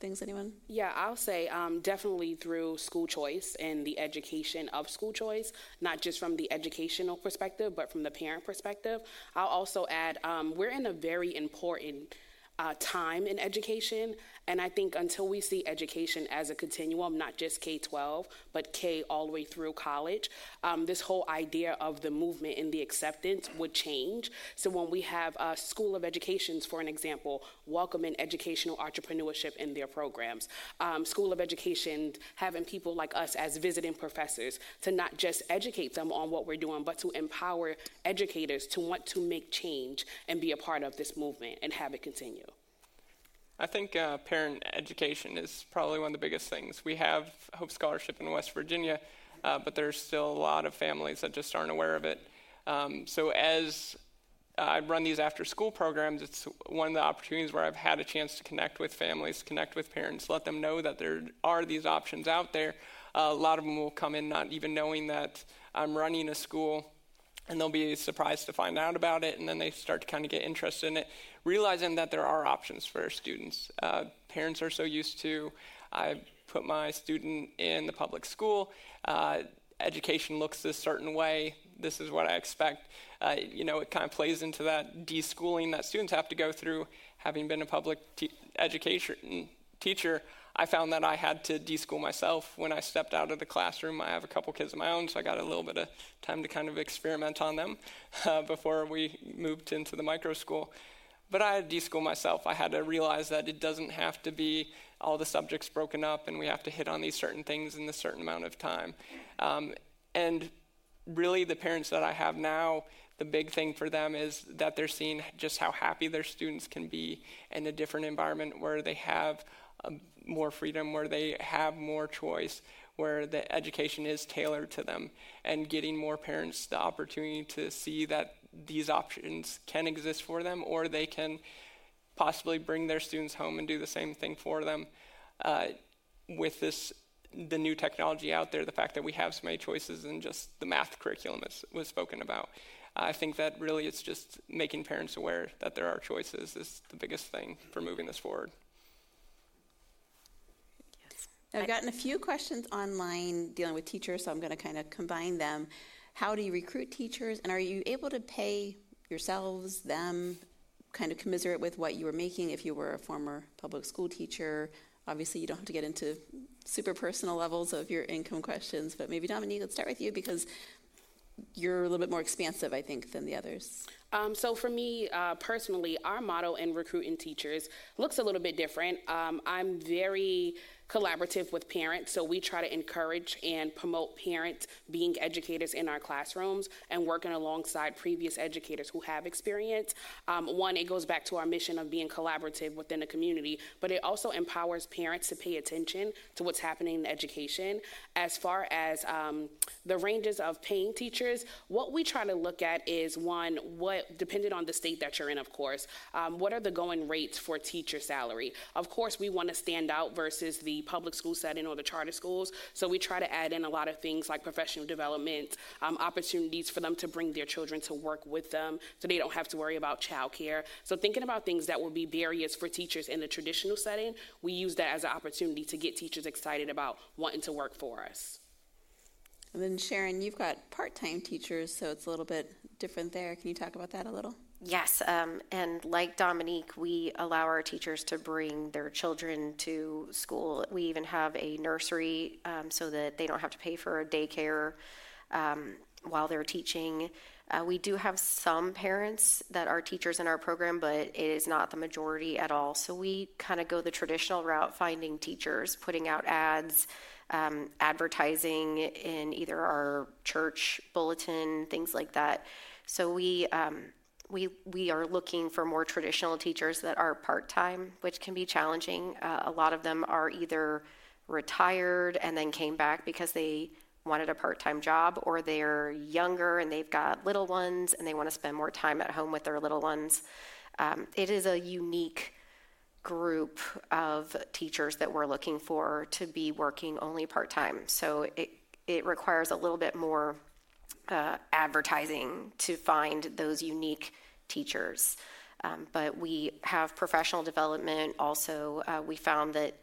things, anyone? Yeah, I'll say um, definitely through school choice and the education of school choice, not just from the educational perspective, but from the parent perspective. I'll also add, um, we're in a very important uh, time in education, and I think until we see education as a continuum, not just K through twelve, but K all the way through college, um, this whole idea of the movement and the acceptance would change. So when we have a School of Educations, for an example, welcoming educational entrepreneurship in their programs, um, School of Education having people like us as visiting professors to not just educate them on what we're doing, but to empower educators to want to make change and be a part of this movement and have it continue. I think uh, parent education is probably one of the biggest things. We have Hope Scholarship in West Virginia, uh, but there's still a lot of families that just aren't aware of it. Um, so as I run these after-school programs, it's one of the opportunities where I've had a chance to connect with families, connect with parents, let them know that there are these options out there. Uh, a lot of them will come in not even knowing that I'm running a school, and they'll be surprised to find out about it, and then they start to kind of get interested in it, realizing that there are options for students. Uh, parents are so used to, I put my student in the public school, uh, education looks this certain way, this is what I expect. Uh, you know, it kind of plays into that de-schooling that students have to go through. Having been a public te- education teacher, I found that I had to de-school myself when I stepped out of the classroom. I have a couple kids of my own, so I got a little bit of time to kind of experiment on them uh, before we moved into the micro school. But I had to de-school myself. I had to realize that it doesn't have to be all the subjects broken up and we have to hit on these certain things in a certain amount of time. Um, and really the parents that I have now, the big thing for them is that they're seeing just how happy their students can be in a different environment where they have a more freedom, where they have more choice, where the education is tailored to them, and getting more parents the opportunity to see that these options can exist for them, or they can possibly bring their students home and do the same thing for them. Uh, with this, the new technology out there, the fact that we have so many choices and just the math curriculum is, was spoken about, I think that really it's just making parents aware that there are choices is the biggest thing for moving this forward. I've gotten a few questions online dealing with teachers, so I'm going to kind of combine them. How do you recruit teachers, and are you able to pay yourselves, them, kind of commiserate with what you were making if you were a former public school teacher? Obviously, you don't have to get into super personal levels of your income questions, but maybe, Dominique, let's start with you because you're a little bit more expansive, I think, than the others. Um, so for me, uh, personally, our model in recruiting teachers looks a little bit different. Um, I'm very collaborative with parents. So we try to encourage and promote parents being educators in our classrooms and working alongside previous educators who have experience. Um, one, it goes back to our mission of being collaborative within the community, but it also empowers parents to pay attention to what's happening in education. As far as um, the ranges of paying teachers, what we try to look at is, one, what, depending on the state that you're in, of course, um, what are the going rates for teacher salary? Of course, we want to stand out versus the public school setting or the charter schools, so we try to add in a lot of things like professional development, um, opportunities for them to bring their children to work with them so they don't have to worry about childcare. So thinking about things that would be barriers for teachers in the traditional setting, we use that as an opportunity to get teachers excited about wanting to work for us. And then Sharon, you've got part-time teachers, so it's a little bit different there. Can you talk about that a little? Yes, um, and like Dominique, we allow our teachers to bring their children to school. We even have a nursery um, so that they don't have to pay for a daycare um, while they're teaching. Uh, we do have some parents that are teachers in our program, but it is not the majority at all. So we kind of go the traditional route, finding teachers, putting out ads, um, advertising in either our church bulletin, things like that. So we um, we we are looking for more traditional teachers that are part-time, which can be challenging. Uh, a lot of them are either retired and then came back because they wanted a part-time job, or they're younger and they've got little ones and they want to spend more time at home with their little ones. Um, it is a unique group of teachers that we're looking for to be working only part-time. So it, it requires a little bit more uh, advertising to find those unique teachers. Um, but we have professional development also. Uh, we found that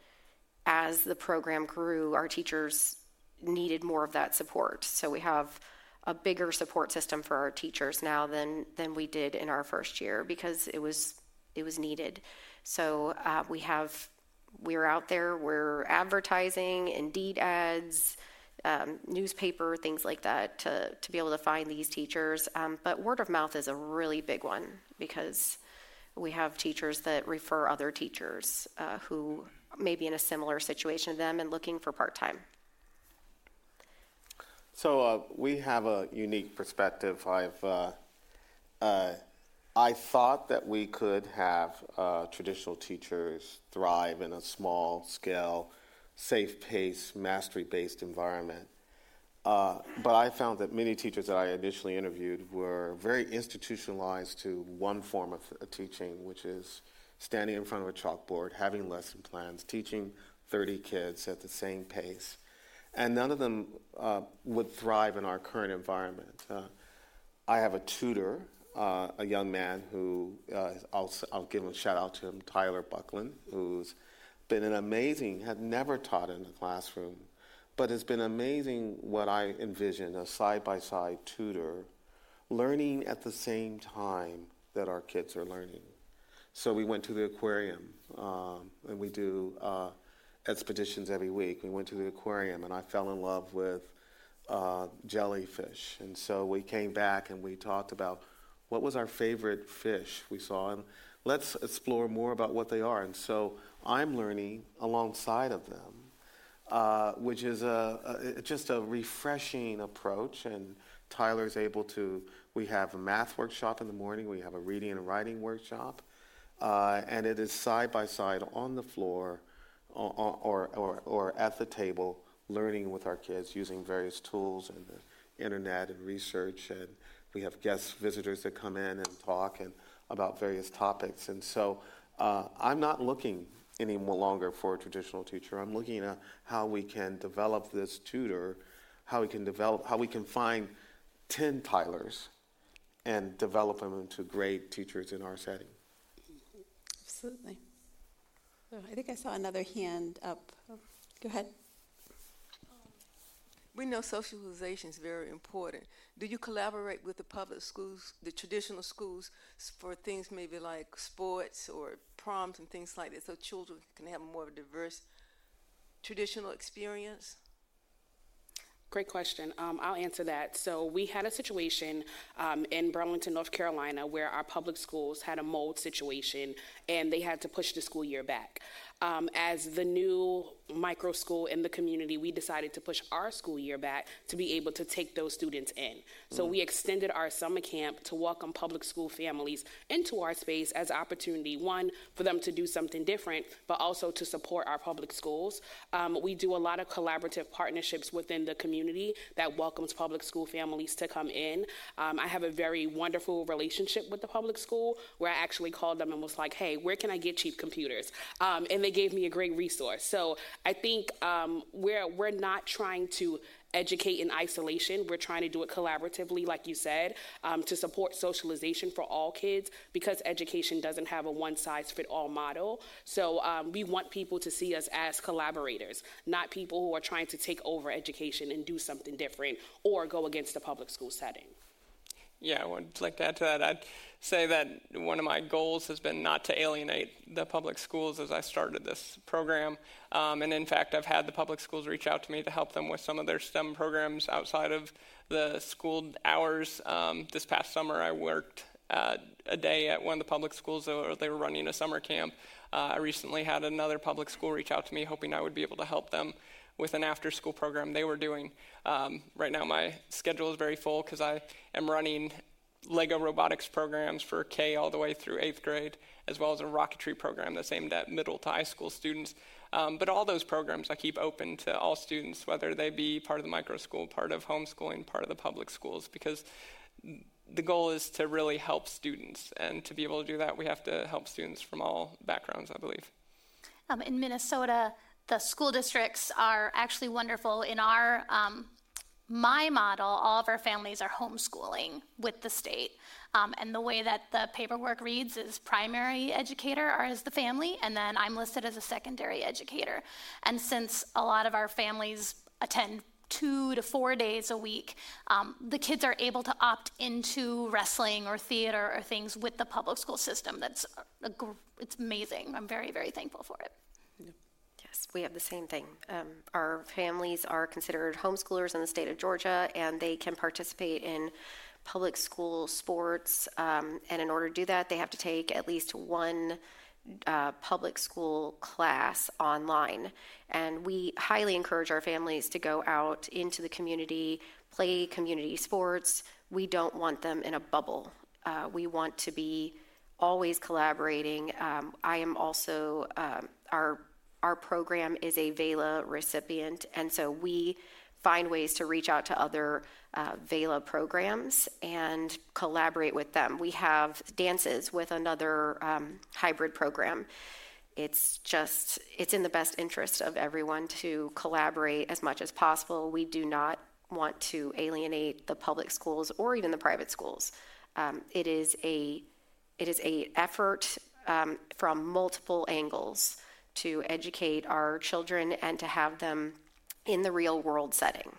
as the program grew, our teachers needed more of that support. So we have a bigger support system for our teachers now than than we did in our first year because it was it was needed. So uh, we have we're out there, we're advertising, Indeed ads, um, newspaper, things like that to to be able to find these teachers. Um, but word of mouth is a really big one because we have teachers that refer other teachers uh, who may be in a similar situation to them and looking for part-time. So uh, we have a unique perspective. I've uh, uh, I thought that we could have uh, traditional teachers thrive in a small scale, safe pace, mastery-based environment. Uh, but I found that many teachers that I initially interviewed were very institutionalized to one form of teaching, which is standing in front of a chalkboard, having lesson plans, teaching thirty kids at the same pace. And none of them uh, would thrive in our current environment. Uh, I have a tutor, uh, a young man who, uh, I'll, I'll give a shout out to him, Tyler Buckland, who's been an amazing, had never taught in the classroom, but has been amazing what I envision, a side-by-side tutor learning at the same time that our kids are learning. So we went to the aquarium, um, and we do... Uh, expeditions every week. We went to the aquarium and I fell in love with uh, jellyfish. And so we came back and we talked about what was our favorite fish we saw and let's explore more about what they are. And so I'm learning alongside of them, uh, which is a, a just a refreshing approach. And Tyler's able to, we have a math workshop in the morning, we have a reading and writing workshop, uh, and it is side by side on the floor Or, or or at the table, learning with our kids using various tools and the internet and research, and we have guest visitors that come in and talk and about various topics. And so uh, I'm not looking any longer for a traditional teacher. I'm looking at how we can develop this tutor, how we can develop, how we can find ten Tylers and develop them into great teachers in our setting. Absolutely. I think I saw another hand up. Oh, go ahead. We know socialization is very important. Do you collaborate with the public schools, the traditional schools, for things maybe like sports or proms and things like that so children can have more of a diverse traditional experience? Great question. Um, I'll answer that. So we had a situation um, in Burlington, North Carolina, where our public schools had a mold situation and they had to push the school year back. um, as the new micro school in the community, we decided to push our school year back to be able to take those students in. So mm. we extended our summer camp to welcome public school families into our space as opportunity, one, for them to do something different, but also to support our public schools. Um, we do a lot of collaborative partnerships within the community that welcomes public school families to come in. Um, I have a very wonderful relationship with the public school where I actually called them and was like, hey, where can I get cheap computers? Um, and they gave me a great resource. So I think um, we're, we're not trying to educate in isolation. We're trying to do it collaboratively, like you said, um, to support socialization for all kids, because education doesn't have a one-size-fits-all model. So um, we want people to see us as collaborators, not people who are trying to take over education and do something different or go against the public school setting. Yeah, I would like to add to that. I'd say that one of my goals has been not to alienate the public schools as I started this program. Um, and in fact, I've had the public schools reach out to me to help them with some of their STEM programs outside of the school hours. Um, this past summer, I worked uh, a day at one of the public schools. They were running a summer camp. Uh, I recently had another public school reach out to me, hoping I would be able to help them with an after-school program they were doing. Um, right now my schedule is very full because I am running Lego robotics programs for K all the way through eighth grade, as well as a rocketry program that's aimed at middle to high school students. Um, but all those programs I keep open to all students, whether they be part of the micro school, part of homeschooling, part of the public schools, because the goal is to really help students. And to be able to do that, we have to help students from all backgrounds, I believe. Um, in Minnesota, the school districts are actually wonderful. In our, um, my model, all of our families are homeschooling with the state. Um, and the way that the paperwork reads is primary educator or as the family, and then I'm listed as a secondary educator. And since a lot of our families attend two to four days a week, um, the kids are able to opt into wrestling or theater or things with the public school system. That's a gr- it's amazing. I'm very, very thankful for it. Yeah. Yes, we have the same thing. Um, our families are considered homeschoolers in the state of Georgia, and they can participate in public school sports. Um, and in order to do that, they have to take at least one uh, public school class online. And we highly encourage our families to go out into the community, play community sports. We don't want them in a bubble. Uh, we want to be always collaborating. Um, I am also um, our Our program is a VELA recipient, and so we find ways to reach out to other uh, VELA programs and collaborate with them. We have dances with another um, hybrid program. It's just, it's in the best interest of everyone to collaborate as much as possible. We do not want to alienate the public schools or even the private schools. Um, it is a, it is a effort um, from multiple angles to educate our children and to have them in the real world setting.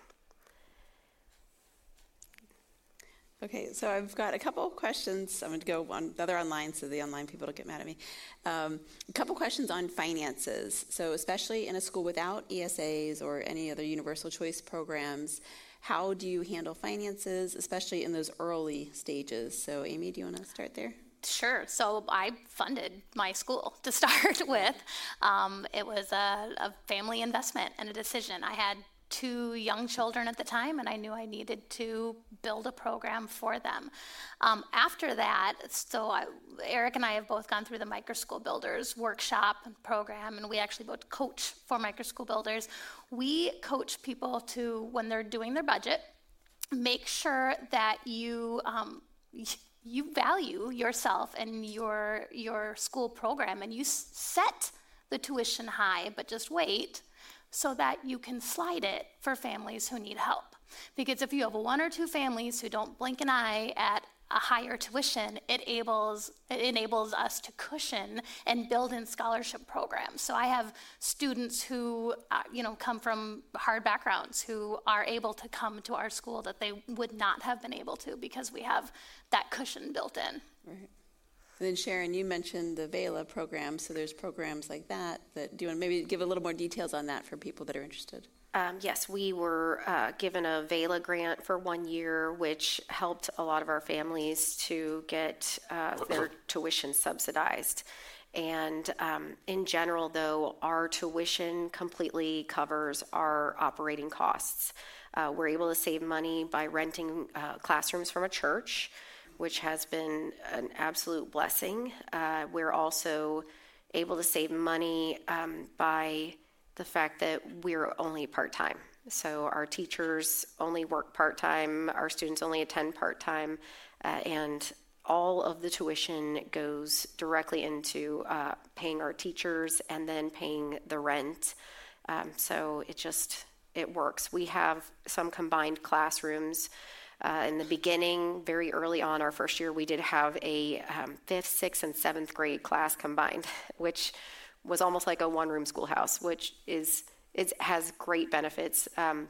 Okay, so I've got a couple of questions. I'm going to go on the other online so the online people don't get mad at me. Um, a couple questions on finances. So especially in a school without E S As or any other universal choice programs, how do you handle finances, especially in those early stages? So Amy, do you want to start there? Sure. So I funded my school to start with. Um, it was a, a family investment and a decision. I had two young children at the time, and I knew I needed to build a program for them. Um, after that, so I, Eric and I have both gone through the Micro School Builders workshop and program, and we actually both coach for Micro School Builders. We coach people to, when they're doing their budget, make sure that you um, you value yourself and your your school program, and you s- set the tuition high, but just wait so that you can slide it for families who need help. Because if you have one or two families who don't blink an eye at a higher tuition, it enables, it enables us to cushion and build in scholarship programs. So I have students who uh, you know, come from hard backgrounds who are able to come to our school that they would not have been able to because we have that cushion built in. Right. And then Sharon, you mentioned the VELA program, so there's programs like that. That do you want to maybe give a little more details on that for people that are interested? Um, yes, we were uh, given a VELA grant for one year, which helped a lot of our families to get uh, their tuition subsidized. And um, in general, though, our tuition completely covers our operating costs. Uh, we're able to save money by renting uh, classrooms from a church, which has been an absolute blessing. Uh, we're also able to save money um, by the fact that we're only part-time. So our teachers only work part-time, our students only attend part-time, uh, and all of the tuition goes directly into uh, paying our teachers and then paying the rent. Um, so it just, it works. We have some combined classrooms. Uh, in the beginning, very early on, our first year, we did have a um, fifth, sixth, and seventh grade class combined, which was almost like a one-room schoolhouse, which is it has great benefits. Um,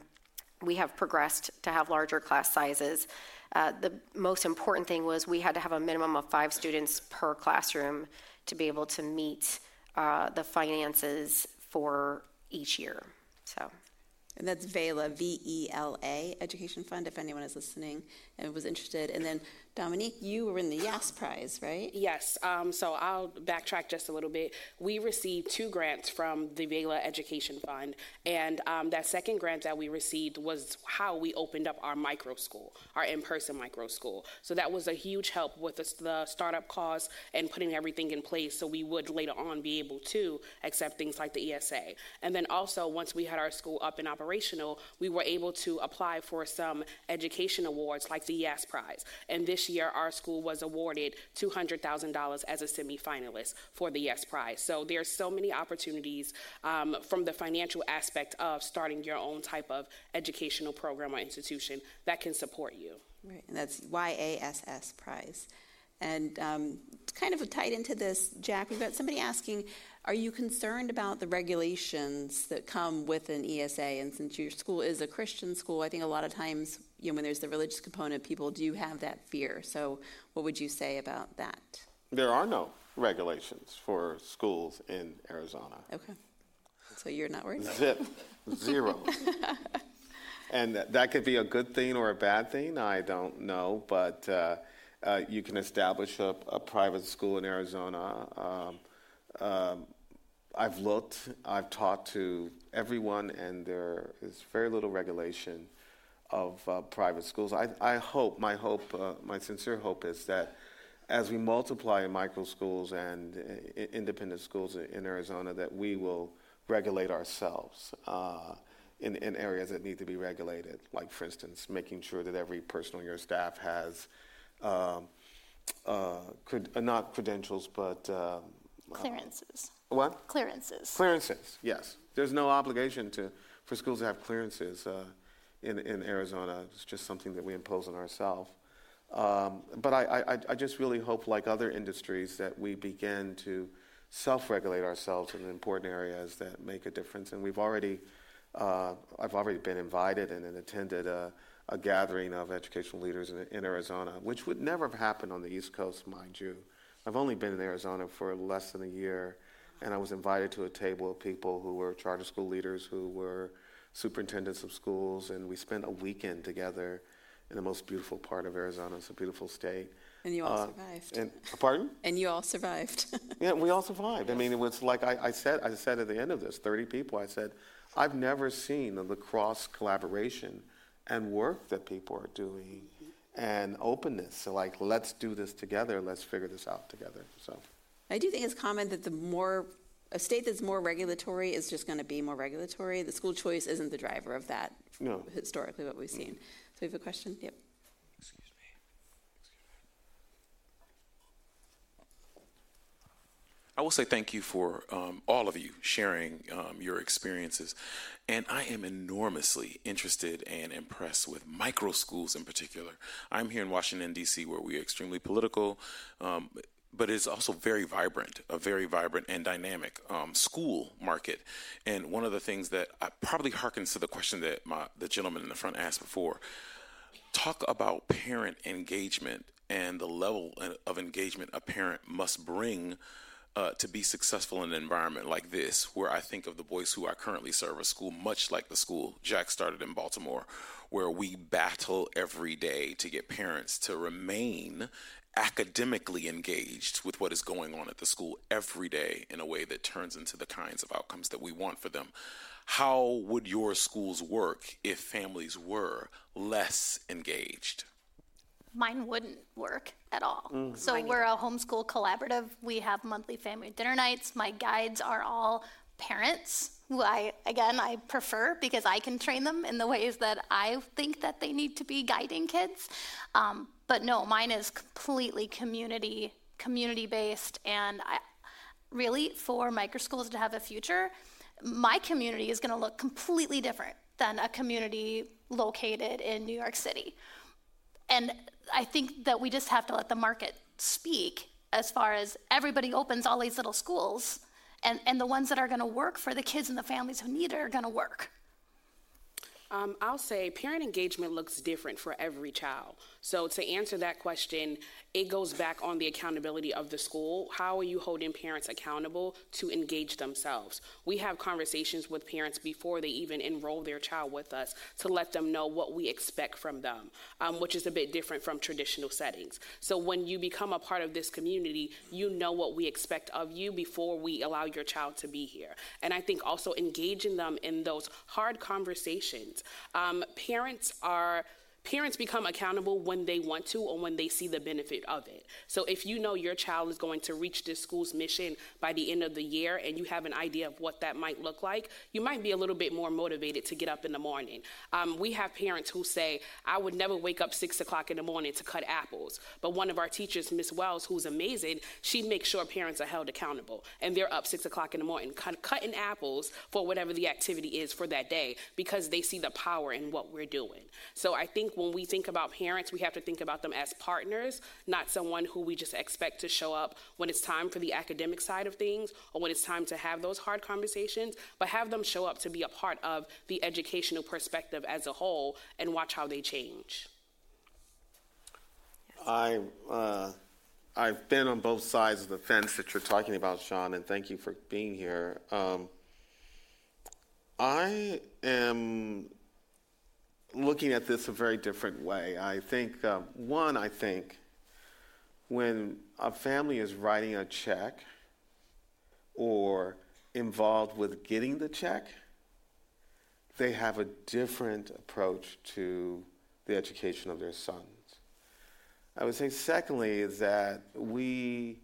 we have progressed to have larger class sizes. Uh, the most important thing was we had to have a minimum of five students per classroom to be able to meet uh, the finances for each year. So, and that's VELA, V E L A, Education Fund, if anyone is listening and was interested. And then, Dominique, you were in the YAS Prize, right? Yes. Um, so I'll backtrack just a little bit. We received two grants from the VELA Education Fund, and um, that second grant that we received was how we opened up our micro school, our in-person micro school. So that was a huge help with the, the startup costs and putting everything in place so we would later on be able to accept things like the E S A. And then also, once we had our school up and operational, we were able to apply for some education awards like the YAS Prize. And this This year, our school was awarded two hundred thousand dollars as a semi-finalist for the YAS Prize. So there's so many opportunities um, from the financial aspect of starting your own type of educational program or institution that can support you. Right, and that's YAS Prize. And um, kind of tied into this, Jack, we've got somebody asking, are you concerned about the regulations that come with an E S A? And since your school is a Christian school, I think a lot of times, you know, when there's the religious component, people do have that fear. So what would you say about that? There are no regulations for schools in Arizona. Okay. So you're not worried? Zip. Zero. And that could be a good thing or a bad thing. I don't know. But uh, uh, you can establish a, a private school in Arizona. Um, Um, I've looked, I've talked to everyone, and there is very little regulation of uh, private schools. I, I hope, my hope, uh, my sincere hope is that as we multiply micro schools and uh, independent schools in Arizona, that we will regulate ourselves uh, in, in areas that need to be regulated. Like, for instance, making sure that every person on your staff has um, uh, cred- uh, not credentials, but... Uh, Clearances. Uh, what? Clearances. Clearances, yes. There's no obligation to for schools to have clearances uh, in, in Arizona. It's just something that we impose on ourselves. Um, but I, I, I just really hope, like other industries, that we begin to self-regulate ourselves in important areas that make a difference. And we've already, uh, I've already been invited and, and attended a, a gathering of educational leaders in, in Arizona, which would never have happened on the East Coast, mind you. I've only been in Arizona for less than a year, and I was invited to a table of people who were charter school leaders, who were superintendents of schools, and we spent a weekend together in the most beautiful part of Arizona. It's a beautiful state. And you all uh, survived. And, pardon? And you all survived. Yeah, we all survived. I mean, it was like I, I said I said at the end of this, thirty people, I said, I've never seen the cross collaboration and work that people are doing. And openness, so like, let's do this together, let's figure this out together. So I do think it's common that the more a state that's more regulatory is just going to be more regulatory. The school choice isn't the driver of that. No. Historically, what we've seen. So we have a question. Yep. Excuse me. Excuse me. I will say thank you for um, all of you sharing um, your experiences. And I am enormously interested and impressed with micro schools in particular. I'm here in Washington, D C, where we are extremely political, um, but it's also very vibrant, a very vibrant and dynamic um, school market. And one of the things that I probably harkens to the question that my, the gentleman in the front asked before, talk about parent engagement and the level of engagement a parent must bring uh, to be successful in an environment like this, where I think of the boys who I currently serve a school, much like the school Jack started in Baltimore, where we battle every day to get parents to remain academically engaged with what is going on at the school every day in a way that turns into the kinds of outcomes that we want for them. How would your schools work if families were less engaged? Mine wouldn't work at all. Mm-hmm. So Mine we're either. a homeschool collaborative. We have monthly family dinner nights. My guides are all parents, who I, again, I prefer because I can train them in the ways that I think that they need to be guiding kids. Um, but no, mine is completely community, community-based. And I, really, for micro schools to have a future, my community is going to look completely different than a community located in New York City. And I think that we just have to let the market speak as far as everybody opens all these little schools, and, and the ones that are going to work for the kids and the families who need it are going to work. Um, I'll say parent engagement looks different for every child. So to answer that question, it goes back on the accountability of the school. How are you holding parents accountable to engage themselves? We have conversations with parents before they even enroll their child with us to let them know what we expect from them, um, which is a bit different from traditional settings. So when you become a part of this community, you know what we expect of you before we allow your child to be here. And I think also engaging them in those hard conversations. Um, parents are parents become accountable when they want to or when they see the benefit of it. So if you know your child is going to reach this school's mission by the end of the year and you have an idea of what that might look like, you might be a little bit more motivated to get up in the morning. Um, we have parents who say, I would never wake up six o'clock in the morning to cut apples. But one of our teachers, Miss Wells, who's amazing, she makes sure parents are held accountable and they're up six o'clock in the morning cut, cutting apples for whatever the activity is for that day because they see the power in what we're doing. So I think when we think about parents, we have to think about them as partners, not someone who we just expect to show up when it's time for the academic side of things or when it's time to have those hard conversations, but have them show up to be a part of the educational perspective as a whole and watch how they change. Yes. I, uh, I've been on both sides of the fence that you're talking about, Sean, and thank you for being here. Um, I am... looking at this a very different way. I think, uh, one, I think when a family is writing a check or involved with getting the check, they have a different approach to the education of their sons. I would say, secondly, is that we,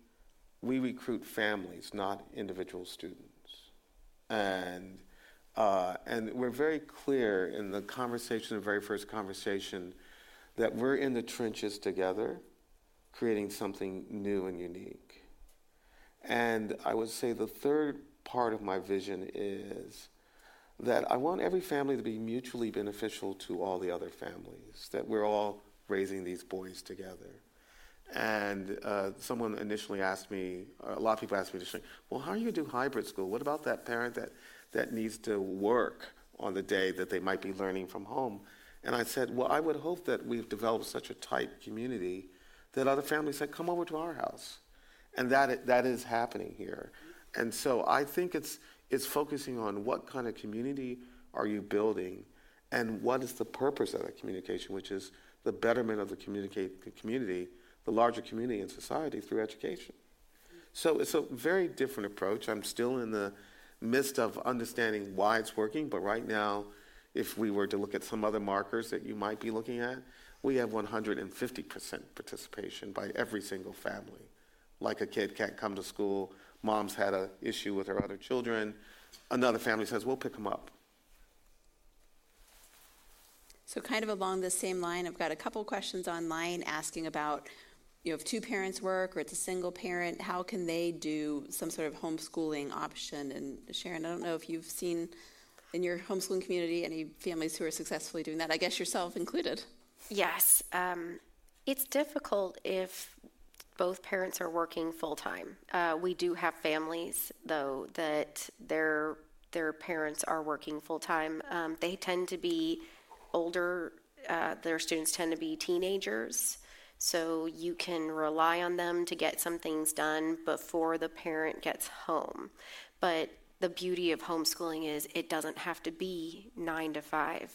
we recruit families, not individual students. And Uh, and we're very clear in the conversation, the very first conversation, that we're in the trenches together, creating something new and unique. And I would say the third part of my vision is that I want every family to be mutually beneficial to all the other families, that we're all raising these boys together. And uh, someone initially asked me, a lot of people asked me initially, well, how are you going to do hybrid school? What about that parent that... that needs to work on the day that they might be learning from home? And I said, well, I would hope that we've developed such a tight community that other families said, come over to our house. And that that is happening here. And so I think it's it's focusing on what kind of community are you building and what is the purpose of that communication, which is the betterment of the community, the larger community in society through education. So it's a very different approach. I'm still in the midst of understanding why it's working, but right now, if we were to look at some other markers that you might be looking at, we have one hundred fifty percent participation by every single family. Like a kid can't come to school, mom's had an issue with her other children, another family says, we'll pick them up. So kind of along the same line, I've got a couple questions online asking about, you know, if two parents work or it's a single parent, how can they do some sort of homeschooling option? And Sharon, I don't know if you've seen in your homeschooling community any families who are successfully doing that, I guess yourself included. Yes. Um, it's difficult if both parents are working full-time. Uh, we do have families, though, that their their parents are working full-time. Um, they tend to be older. Uh, their students tend to be teenagers. so you can rely on them to get some things done before the parent gets home. But the beauty of homeschooling is it doesn't have to be nine to five.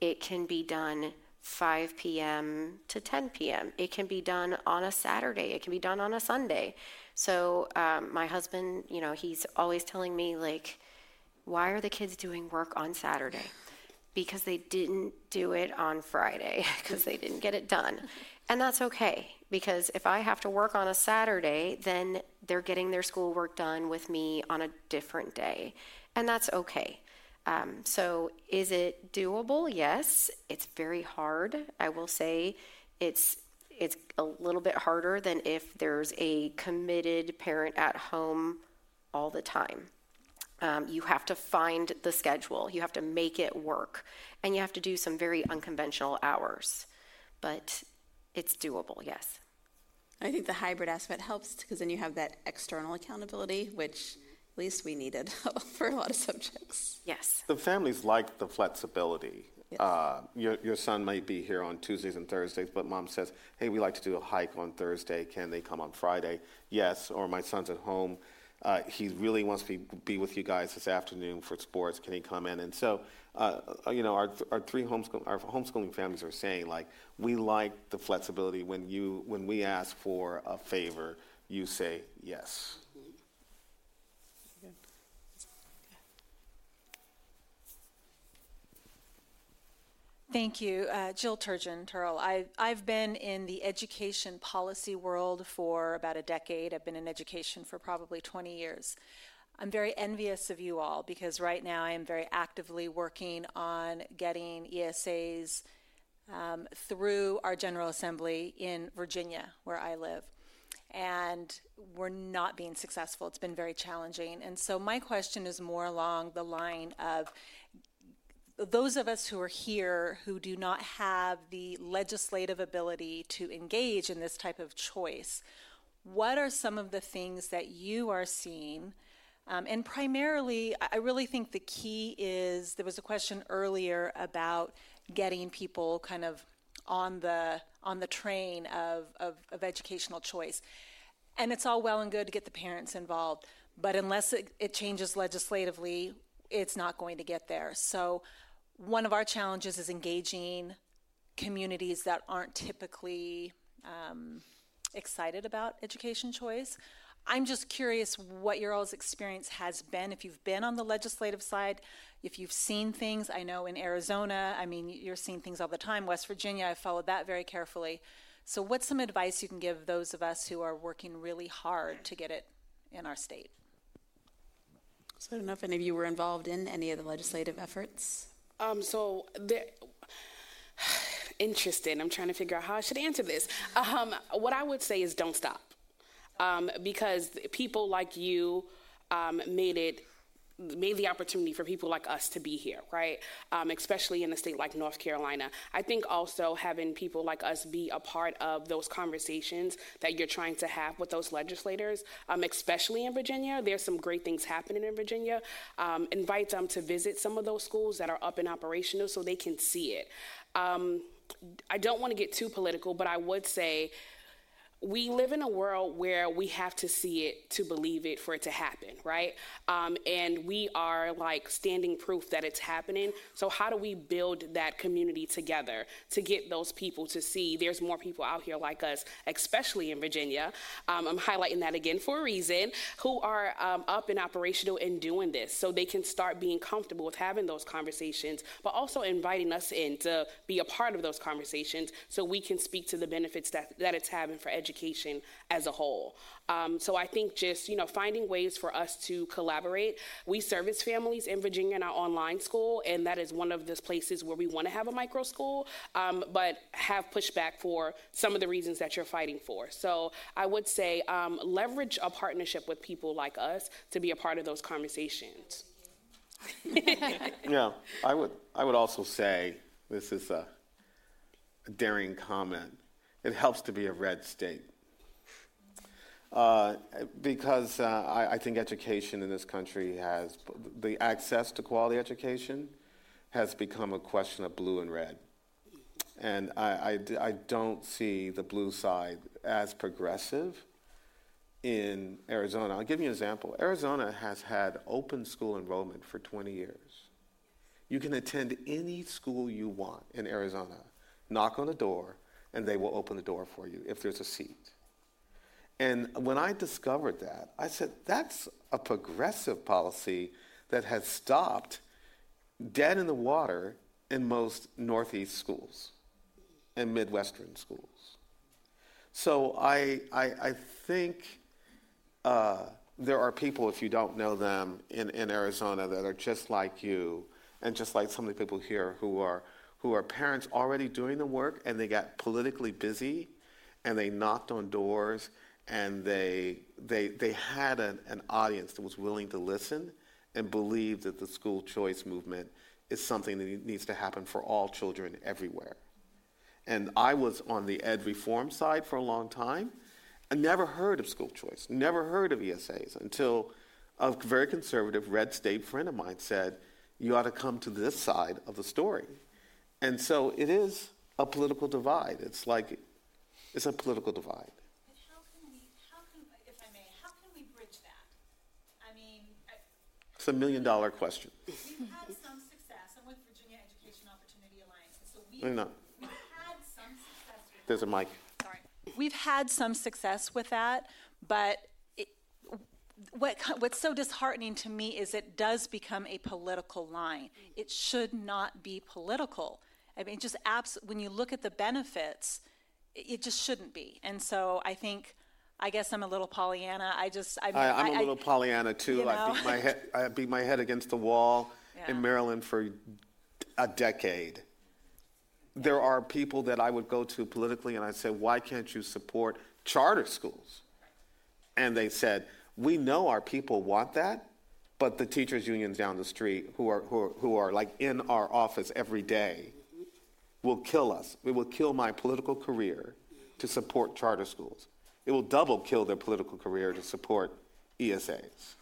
It can be done five p.m. to ten p.m. It can be done on a Saturday. It can be done on a Sunday. So um, my husband, you know, he's always telling me, like, why are the kids doing work on Saturday? Because they didn't do it on Friday, because they didn't get it done. And that's okay, because if I have to work on a Saturday, then they're getting their schoolwork done with me on a different day. And that's okay. Um, so is it doable? Yes. It's very hard. I will say it's it's a little bit harder than if there's a committed parent at home all the time. Um, you have to find the schedule. You have to make it work. And you have to do some very unconventional hours. But it's doable, yes. I think the hybrid aspect helps because then you have that external accountability, which at least we needed for a lot of subjects. Yes. The families like the flexibility. Yes. Uh, your, your son might be here on Tuesdays and Thursdays, but mom says, hey, we like to do a hike on Thursday. Can they come on Friday? Yes. Or my son's at home. Uh, he really wants to be, be with you guys this afternoon for sports. Can he come in? And so, uh, you know, our our three homeschool, our homeschooling families are saying, like, we like the flexibility. When you when we ask for a favor, you say yes. Thank you. Uh, Jill Turgeon-Turl. I've, I've been in the education policy world for about a decade. I've been in education for probably twenty years. I'm very envious of you all because right now I am very actively working on getting E S As um, through our General Assembly in Virginia, where I live. And we're not being successful. It's been very challenging. And so my question is more along the line of those of us who are here who do not have the legislative ability to engage in this type of choice, what are some of the things that you are seeing? Um, and primarily, I really think the key is, there was a question earlier about getting people kind of on the on the train of, of, of educational choice. And it's all well and good to get the parents involved, but unless it, it changes legislatively, it's not going to get there. So one of our challenges is engaging communities that aren't typically um, excited about education choice. I'm just curious what your all's experience has been. If you've been on the legislative side, if you've seen things, I know in Arizona, I mean, you're seeing things all the time. West Virginia, I followed that very carefully. So what's some advice you can give those of us who are working really hard to get it in our state? So I don't know if any of you were involved in any of the legislative efforts. Um, so there, interesting. I'm trying to figure out how I should answer this. Um, what I would say is don't stop, um, because people like you um, made it made the opportunity for people like us to be here, right? Um, especially in a state like North Carolina. I think also having people like us be a part of those conversations that you're trying to have with those legislators, um, especially in Virginia. There's some great things happening in Virginia. Um, invite them to visit some of those schools that are up and operational so they can see it. Um, I don't want to get too political, but I would say we live in a world where we have to see it to believe it for it to happen, right? Um, and we are like standing proof that it's happening. So how do we build that community together to get those people to see there's more people out here like us, especially in Virginia? Um, I'm highlighting that again for a reason, who are um, up and operational and doing this so they can start being comfortable with having those conversations, but also inviting us in to be a part of those conversations so we can speak to the benefits that, that it's having for education. education as a whole. Um, so I think just, you know, finding ways for us to collaborate. We service families in Virginia in our online school, and that is one of the places where we want to have a micro school, um, but have pushback for some of the reasons that you're fighting for. So I would say um, leverage a partnership with people like us to be a part of those conversations. Yeah, I would, I would also say, this is a, a daring comment, it helps to be a red state uh, because uh, I, I think education in this country has, the access to quality education has become a question of blue and red. And I, I, I don't see the blue side as progressive in Arizona. I'll give you an example. Arizona has had open school enrollment for twenty years. You can attend any school you want in Arizona. Knock on the door, and they will open the door for you if there's a seat. And when I discovered that, I said, that's a progressive policy that has stopped dead in the water in most Northeast schools and Midwestern schools. So I, I, I think uh, there are people, if you don't know them, in, in Arizona that are just like you and just like some of the people here who are who are parents already doing the work, and they got politically busy and they knocked on doors and they they they had an, an audience that was willing to listen and believe that the school choice movement is something that needs to happen for all children everywhere. And I was on the ed reform side for a long time. I never heard of school choice, never heard of E S As, until a very conservative red state friend of mine said, you ought to come to this side of the story. And so it is a political divide. It's like, it's a political divide. But how can we, how can, if I may, how can we bridge that? I mean... I, it's a million-dollar question. We've had some success. I'm with Virginia Education Opportunity Alliance, and so we've, no. we've had some success with that. There's a mic. Sorry. We've had some success with that, but... What, what's so disheartening to me is it does become a political line. It should not be political. I mean, just abs- when you look at the benefits, it, it just shouldn't be. And so I think, I guess I'm a little Pollyanna. I just, I mean, I, I'm I, a little I, Pollyanna too. You know? I beat my head, I beat my head against the wall yeah. in Maryland for a decade. There are people that I would go to politically and I'd say, why can't you support charter schools? And they said, we know our people want that, but the teachers' unions down the street who are, who are, who are like in our office every day will kill us. It will kill my political career to support charter schools. It will double kill their political career to support E S As.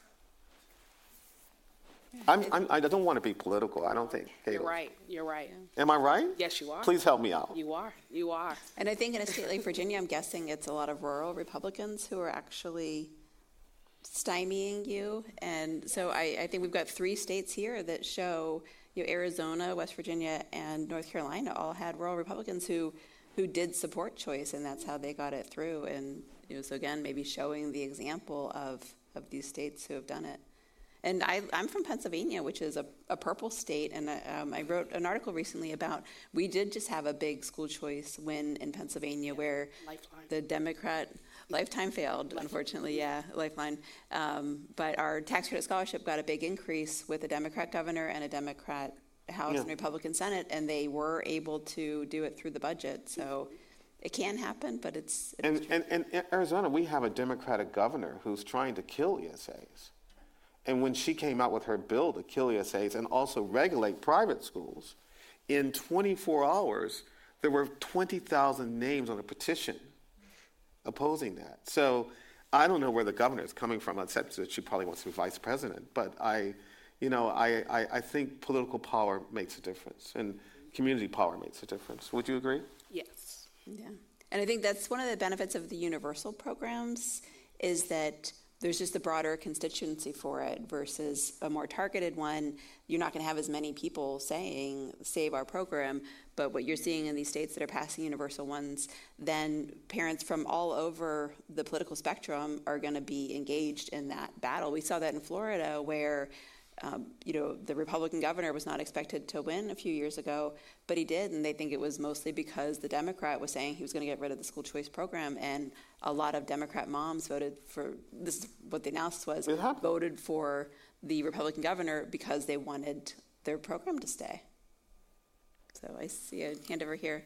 I'm, I'm, I don't want to be political, I don't think. You're Kayla. right, you're right. Am I right? Yes, you are. Please help me out. You are, you are. And I think in a state like Virginia, I'm guessing it's a lot of rural Republicans who are actually stymieing you. And so I, I think we've got three states here that show, you know, Arizona, West Virginia, and North Carolina all had rural Republicans who who did support choice, and that's how they got it through. And, you know, so again, maybe showing the example of, of these states who have done it. And I, I'm from Pennsylvania, which is a, a purple state, and I, um, I wrote an article recently about, we did just have a big school choice win in Pennsylvania where Lifeline. the Democrat... Lifetime failed, Lifeline. unfortunately, yeah, Lifeline. Um, but our tax credit scholarship got a big increase with a Democrat governor and a Democrat House yeah. and Republican Senate, and they were able to do it through the budget. So it can happen, but it's... it's and, and, and in Arizona, we have a Democratic governor who's trying to kill E S As. And when she came out with her bill to kill E S As and also regulate private schools, in twenty-four hours, there were twenty thousand names on a petition opposing that. So I don't know where the governor is coming from, except that she probably wants to be vice president. But I, you know, I, I, I think political power makes a difference, and community power makes a difference. Would you agree? Yes. Yeah. And I think that's one of the benefits of the universal programs, is that there's just a broader constituency for it versus a more targeted one. You're not going to have as many people saying, save our program. But what you're seeing in these states that are passing universal ones, then parents from all over the political spectrum are going to be engaged in that battle. We saw that in Florida where, um, you know, the Republican governor was not expected to win a few years ago, but he did. And they think it was mostly because the Democrat was saying he was going to get rid of the school choice program. And a lot of Democrat moms voted for, this is what the analysis was, voted for the Republican governor because they wanted their program to stay. So I see a hand over here.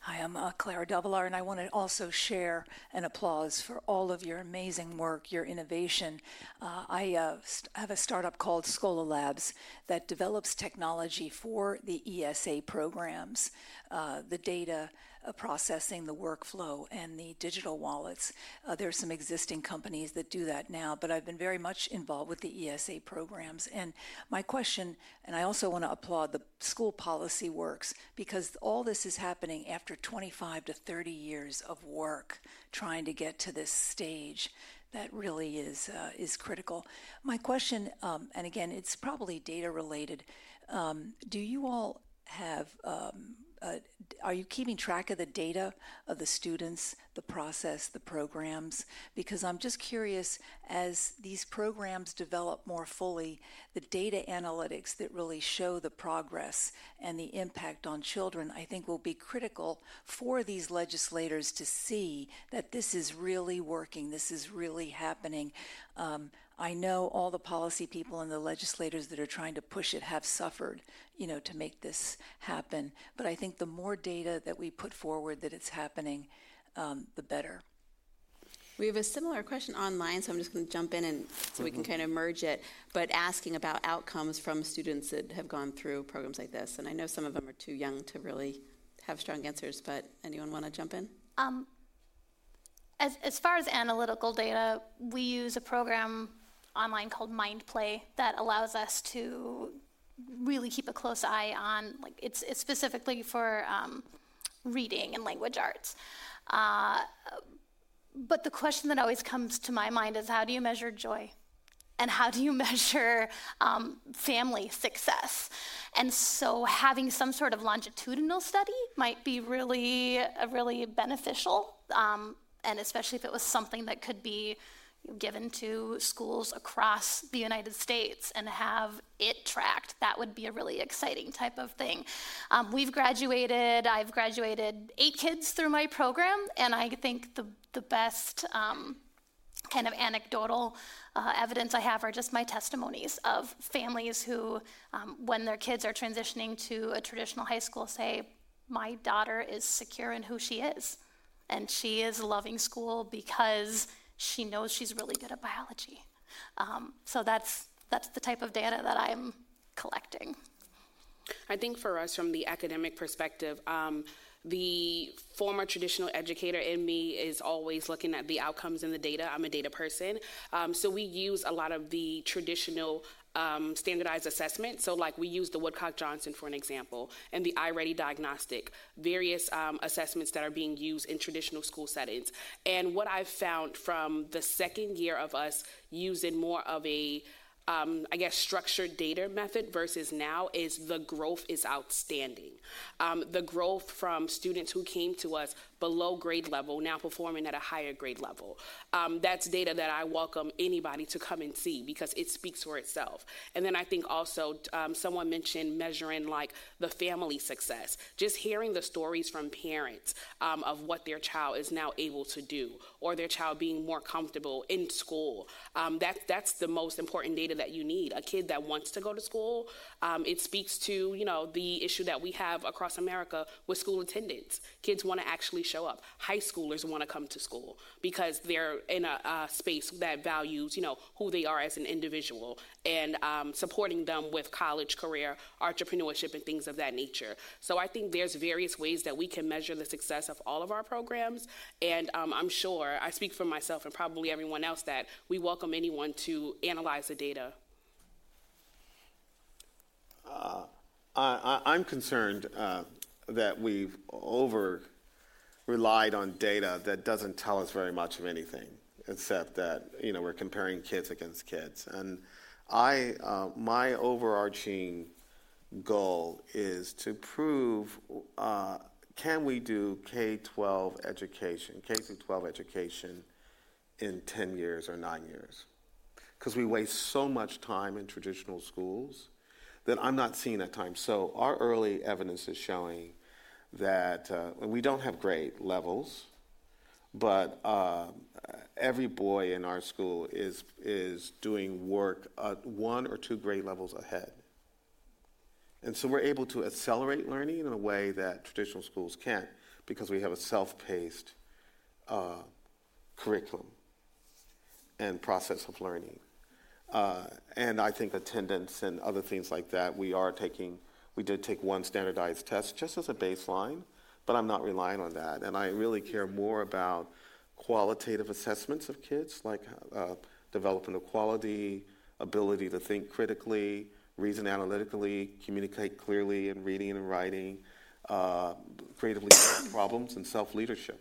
Hi, I'm uh, Clara Dovelar, and I want to also share an applause for all of your amazing work, your innovation. Uh, I uh, st- have a startup called Scola Labs that develops technology for the E S A programs, uh, the data, uh, processing, the workflow, and the digital wallets. Uh, there's some existing companies that do that now, but I've been very much involved with the E S A programs. And my question, and I also want to applaud the school policy works, because all this is happening after twenty-five to thirty years of work trying to get to this stage. That really is uh, is critical. My question, um, and again, it's probably data related. Um, do you all have? Um, uh, are you keeping track of the data of the students, the process, the programs? Because I'm just curious, as these programs develop more fully, the data analytics that really show the progress and the impact on children, I think will be critical for these legislators to see that this is really working, this is really happening. Um, I know all the policy people and the legislators that are trying to push it have suffered, you know, to make this happen. But I think the more data that we put forward that it's happening, um, the better. We have a similar question online, so I'm just going to jump in and so mm-hmm. we can kind of merge it, but asking about outcomes from students that have gone through programs like this. And I know some of them are too young to really have strong answers, but anyone want to jump in? Um, as, as far as analytical data, we use a program online called Mind Play that allows us to really keep a close eye on, like, it's, it's specifically for um, reading and language arts. Uh, but the question that always comes to my mind is, how do you measure joy? And how do you measure um, family success? And so having some sort of longitudinal study might be really, uh, really beneficial. Um, and especially if it was something that could be given to schools across the United States and have it tracked, that would be a really exciting type of thing. Um, we've graduated, I've graduated eight kids through my program, and I think the, the best um, kind of anecdotal uh, evidence I have are just my testimonies of families who, um, when their kids are transitioning to a traditional high school, say, my daughter is secure in who she is, and she is loving school because she knows she's really good at biology. Um, so that's that's the type of data that I'm collecting. I think for us, from the academic perspective, um, the former traditional educator in me is always looking at the outcomes and the data. I'm a data person. Um, so we use a lot of the traditional Um, standardized assessment. So like we use the Woodcock-Johnson for an example, and the iReady diagnostic, various um, assessments that are being used in traditional school settings. And what I've found from the second year of us using more of a Um, I guess structured data method versus now is the growth is outstanding. Um, the growth from students who came to us below grade level now performing at a higher grade level. Um, that's data that I welcome anybody to come and see because it speaks for itself. And then I think also um, someone mentioned measuring like the family success, just hearing the stories from parents um, of what their child is now able to do or their child being more comfortable in school. Um, that, that's the most important data that you need. A kid that wants to go to school, um, it speaks to, you know, the issue that we have across America with school attendance. Kids want to actually show up. High schoolers want to come to school because they're in a, a space that values, you know, who they are as an individual and um, supporting them with college, career, entrepreneurship, and things of that nature. So I think there's various ways that we can measure the success of all of our programs, and um, I'm sure, I speak for myself and probably everyone else, that we welcome anyone to analyze the data. Uh, I, I'm concerned uh, that we've over-relied on data that doesn't tell us very much of anything, except that, you know, we're comparing kids against kids. And I, uh, my overarching goal is to prove uh, can we do K twelve education, K through twelve education in ten years or nine years? Because we waste so much time in traditional schools that I'm not seeing that time. So our early evidence is showing that uh, we don't have grade levels, but uh, every boy in our school is is doing work uh, one or two grade levels ahead. And so we're able to accelerate learning in a way that traditional schools can't because we have a self-paced uh, curriculum and process of learning. Uh, and I think attendance and other things like that, we are taking, we did take one standardized test just as a baseline but I'm not relying on that. And I really care more about qualitative assessments of kids, like uh, developing the quality, ability to think critically, reason analytically, communicate clearly in reading and writing, uh, creatively solve problems, and self-leadership.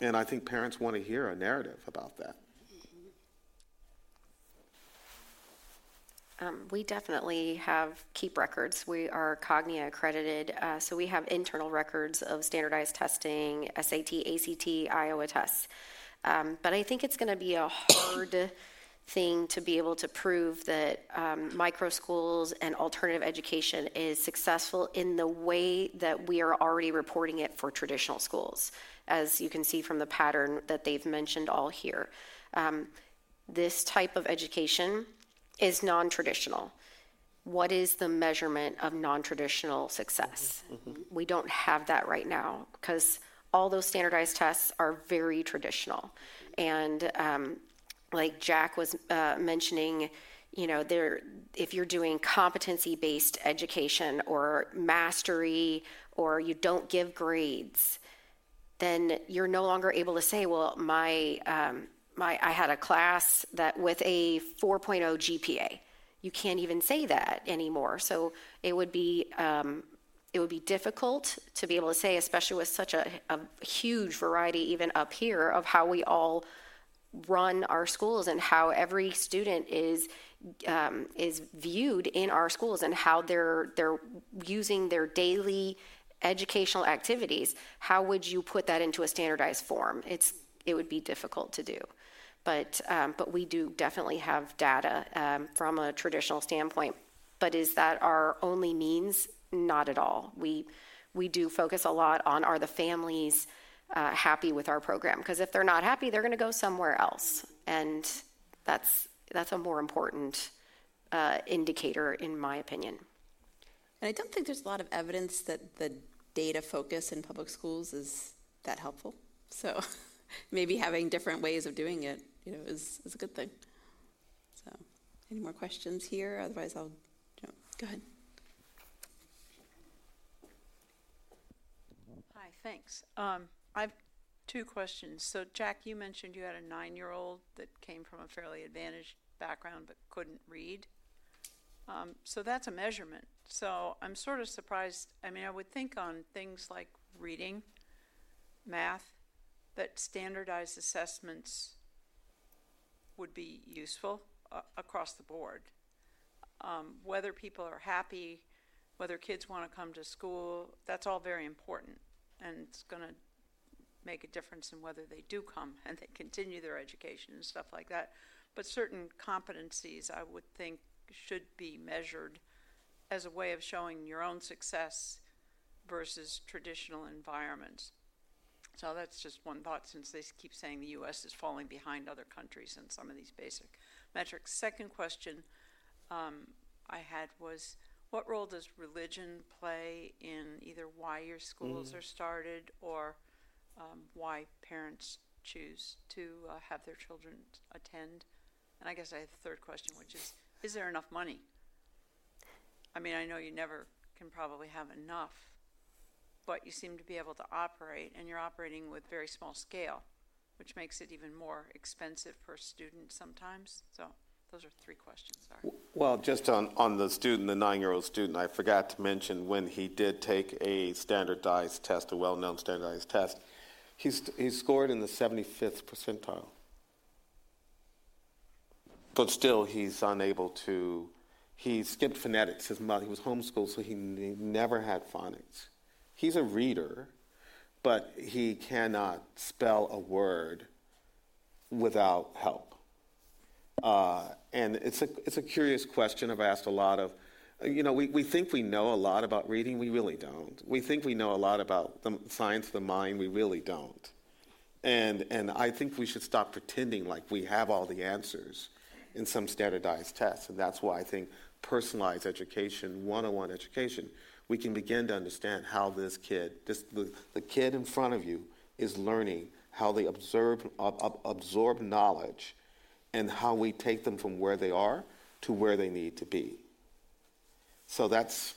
And I think parents want to hear a narrative about that. Um, we definitely have keep records. We are Cognia accredited, uh, so we have internal records of standardized testing, S A T, A C T, Iowa tests. Um, but I think it's going to be a hard thing to be able to prove that um, micro schools and alternative education is successful in the way that we are already reporting it for traditional schools, as you can see from the pattern that they've mentioned all here. Um, this type of education is non-traditional. What is the measurement of non-traditional success? Mm-hmm. Mm-hmm. We don't have that right now because all those standardized tests are very traditional. And um, like Jack was uh, mentioning, you know, there, if you're doing competency-based education or mastery or you don't give grades, then you're no longer able to say, well, my... Um, My, I had a class that with a four point oh G P A. You can't even say that anymore. So it would be um, it would be difficult to be able to say, especially with such a, a huge variety even up here of how we all run our schools and how every student is um, is viewed in our schools and how they're they're using their daily educational activities. How would you put that into a standardized form? It's it would be difficult to do. But um, but we do definitely have data um, from a traditional standpoint. But is that our only means? Not at all. We we do focus a lot on are the families uh, happy with our program? Because if they're not happy, they're going to go somewhere else, and that's that's a more important uh, indicator, in my opinion. And I don't think there's a lot of evidence that the data focus in public schools is that helpful. So. Maybe having different ways of doing it, you know, is, is a good thing. So, any more questions here? Otherwise, I'll jump. Go ahead. Hi, thanks. Um, I have two questions. So, Jack, you mentioned you had a nine-year-old that came from a fairly advantaged background but couldn't read. Um, so that's a measurement. So I'm sort of surprised. I mean, I would think on things like reading, math, that standardized assessments would be useful uh, across the board. Um, whether people are happy, whether kids want to come to school, that's all very important. And it's going to make a difference in whether they do come and they continue their education and stuff like that. But certain competencies, I would think, should be measured as a way of showing your own success versus traditional environments. So that's just one thought, since they keep saying the U S is falling behind other countries in some of these basic metrics. Second question um, I had was, what role does religion play in either why your schools mm. are started or um, why parents choose to uh, have their children attend? And I guess I have a third question, which is, is there enough money? I mean, I know you never can probably have enough, but you seem to be able to operate, and you're operating with very small scale, which makes it even more expensive per student sometimes. So those are three questions. Sorry. Well, just on, on the student, the nine-year-old student, I forgot to mention when he did take a standardized test, a well-known standardized test, he's, he scored in the seventy-fifth percentile. But still, he's unable to, he skipped phonetics. His mother, he was homeschooled, so he, he never had phonics. He's a reader, but he cannot spell a word without help. Uh, and it's a it's a curious question. I've asked a lot of, you know, we, we think we know a lot about reading. We really don't. We think we know a lot about the science of the mind. We really don't. And and I think we should stop pretending like we have all the answers in some standardized tests. And that's why I think personalized education, one-on-one education, we can begin to understand how this kid, this, the, the kid in front of you is learning, how they absorb, ab, ab, absorb knowledge, and how we take them from where they are to where they need to be. So that's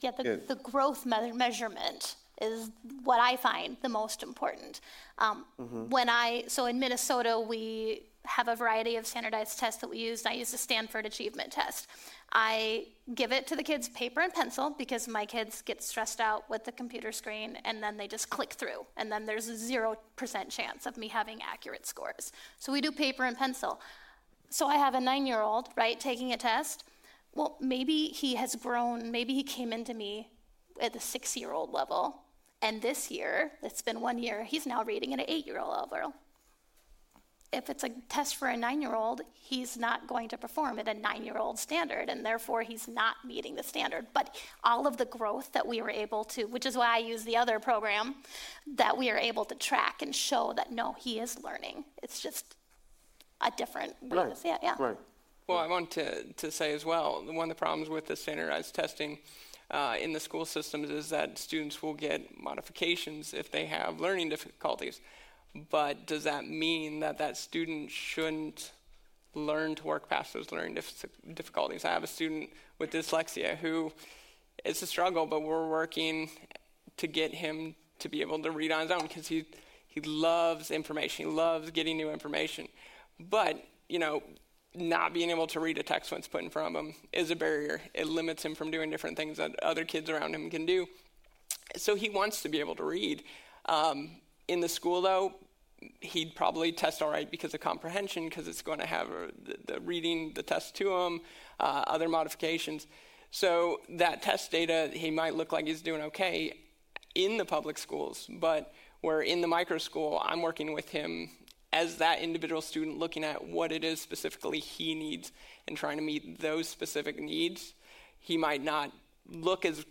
yeah, the, the growth me- measurement is what I find the most important. Um, mm-hmm. When I, so in Minnesota, we have a variety of standardized tests that we use. I use the Stanford Achievement Test. I give it to the kids paper and pencil because my kids get stressed out with the computer screen and then they just click through, and then there's a zero percent chance of me having accurate scores. So we do paper and pencil. So I have a nine-year-old, right, taking a test. Well, maybe he has grown, maybe he came into me at the six-year-old level, and this year, it's been one year, he's now reading at an eight-year-old level. If it's a test for a nine-year-old, he's not going to perform at a nine-year-old standard, and therefore he's not meeting the standard. But all of the growth that we were able to, which is why I use the other program, that we are able to track and show that, no, he is learning. It's just a different way right. to see it. Yeah. Right. Well, I want to, to say as well, one of the problems with the standardized testing Uh, in the school systems is that students will get modifications if they have learning difficulties. But does that mean that that student shouldn't learn to work past those learning dif- difficulties? I have a student with dyslexia who, it's a struggle, but we're working to get him to be able to read on his own because he, he loves information. He loves getting new information. But, you know, not being able to read a text when it's put in front of him is a barrier. It limits him from doing different things that other kids around him can do. So he wants to be able to read. Um, in the school, though, he'd probably test all right because of comprehension, because it's going to have a, the, the reading, the test to him, uh, other modifications. So that test data, he might look like he's doing okay in the public schools, but where in the micro school, I'm working with him as that individual student, looking at what it is specifically he needs and trying to meet those specific needs. He might not look as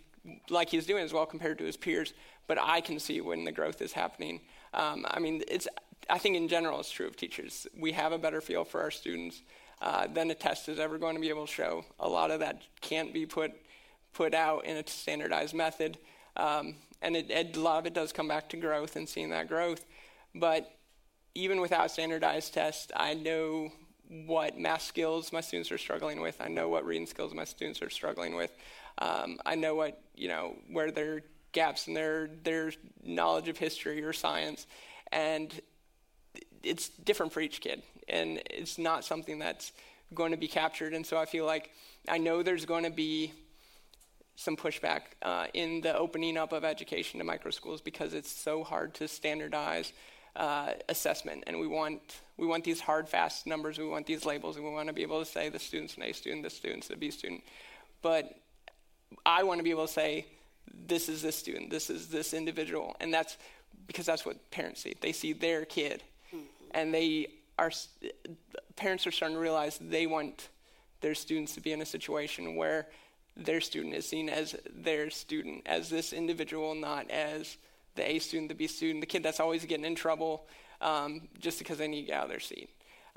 like he's doing as well compared to his peers, but I can see when the growth is happening. Um, I mean, it's. I think in general it's true of teachers. We have a better feel for our students uh, than a test is ever going to be able to show. A lot of that can't be put put out in a standardized method, um, and it, it, a lot of it does come back to growth and seeing that growth. But even without standardized tests, I know what math skills my students are struggling with. I know what reading skills my students are struggling with. Um, I know what, you know, where there are gaps in their their knowledge of history or science. And it's different for each kid. And it's not something that's going to be captured. And so I feel like I know there's going to be some pushback uh, in the opening up of education to micro schools because it's so hard to standardize Uh, assessment, and we want we want these hard, fast numbers. We want these labels, and we want to be able to say the student's an A student, the student's a B student. But I want to be able to say this is this student, this is this individual, and that's because that's what parents see. They see their kid, mm-hmm. and they are parents are starting to realize they want their students to be in a situation where their student is seen as their student, as this individual, not as the A student, the B student, the kid that's always getting in trouble um, just because they need to get out of their seat.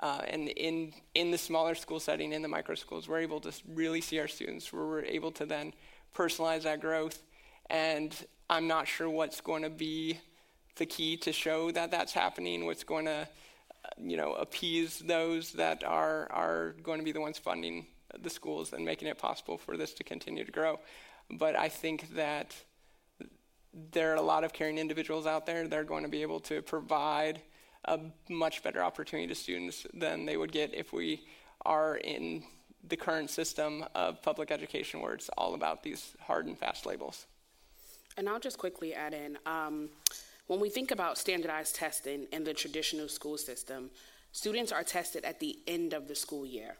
Uh, and in in the smaller school setting, in the micro schools, we're able to really see our students. We're able to then personalize that growth. And I'm not sure what's going to be the key to show that that's happening, what's going to you know, appease those that are, are going to be the ones funding the schools and making it possible for this to continue to grow. But I think that there are a lot of caring individuals out there that are going to be able to provide a much better opportunity to students than they would get if we are in the current system of public education where it's all about these hard and fast labels. And I'll just quickly add in, um, when we think about standardized testing in the traditional school system, students are tested at the end of the school year.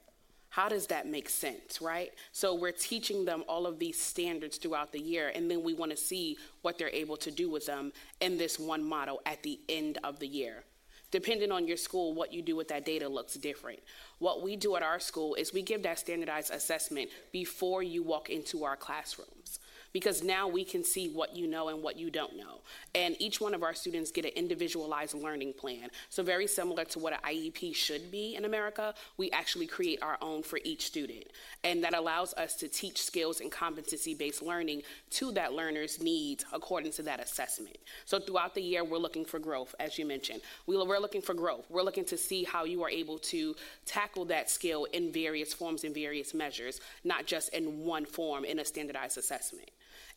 How does that make sense, right? So we're teaching them all of these standards throughout the year, and then we want to see what they're able to do with them in this one model at the end of the year. Depending on your school, what you do with that data looks different. What we do at our school is we give that standardized assessment before you walk into our classrooms, because now we can see what you know and what you don't know. And each one of our students get an individualized learning plan. So very similar to what an I E P should be in America, we actually create our own for each student. And that allows us to teach skills and competency-based learning to that learner's needs according to that assessment. So throughout the year, we're looking for growth, as you mentioned. We're looking for growth. We're looking to see how you are able to tackle that skill in various forms and various measures, not just in one form in a standardized assessment.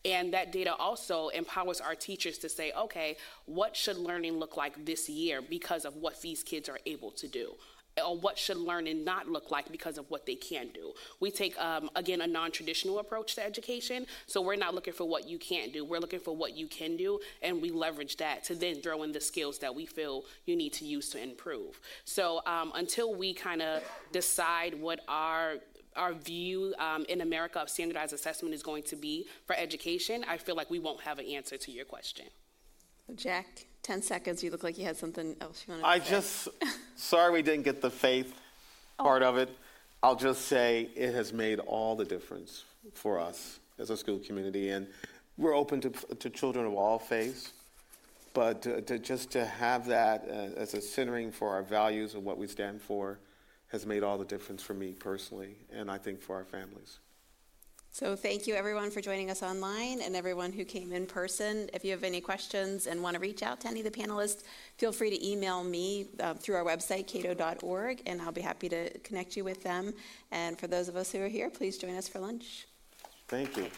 And that data also empowers our teachers to say, okay, what should learning look like this year because of what these kids are able to do? Or what should learning not look like because of what they can do? We take, um, again, a non-traditional approach to education. So we're not looking for what you can't do. We're looking for what you can do, and we leverage that to then throw in the skills that we feel you need to use to improve. So um, until we kind of decide what our our view um, in America of standardized assessment is going to be for education, I feel like we won't have an answer to your question. Jack, ten seconds, you look like you had something else you wanted to I say. I just, sorry we didn't get the faith oh. part of it. I'll just say it has made all the difference for us as a school community. And we're open to to children of all faiths. But to, to just to have that uh, as a centering for our values and what we stand for has made all the difference for me personally, and I think for our families. So thank you, everyone, for joining us online and everyone who came in person. If you have any questions and want to reach out to any of the panelists, feel free to email me uh, through our website, cato dot org, and I'll be happy to connect you with them. And for those of us who are here, please join us for lunch. Thank you.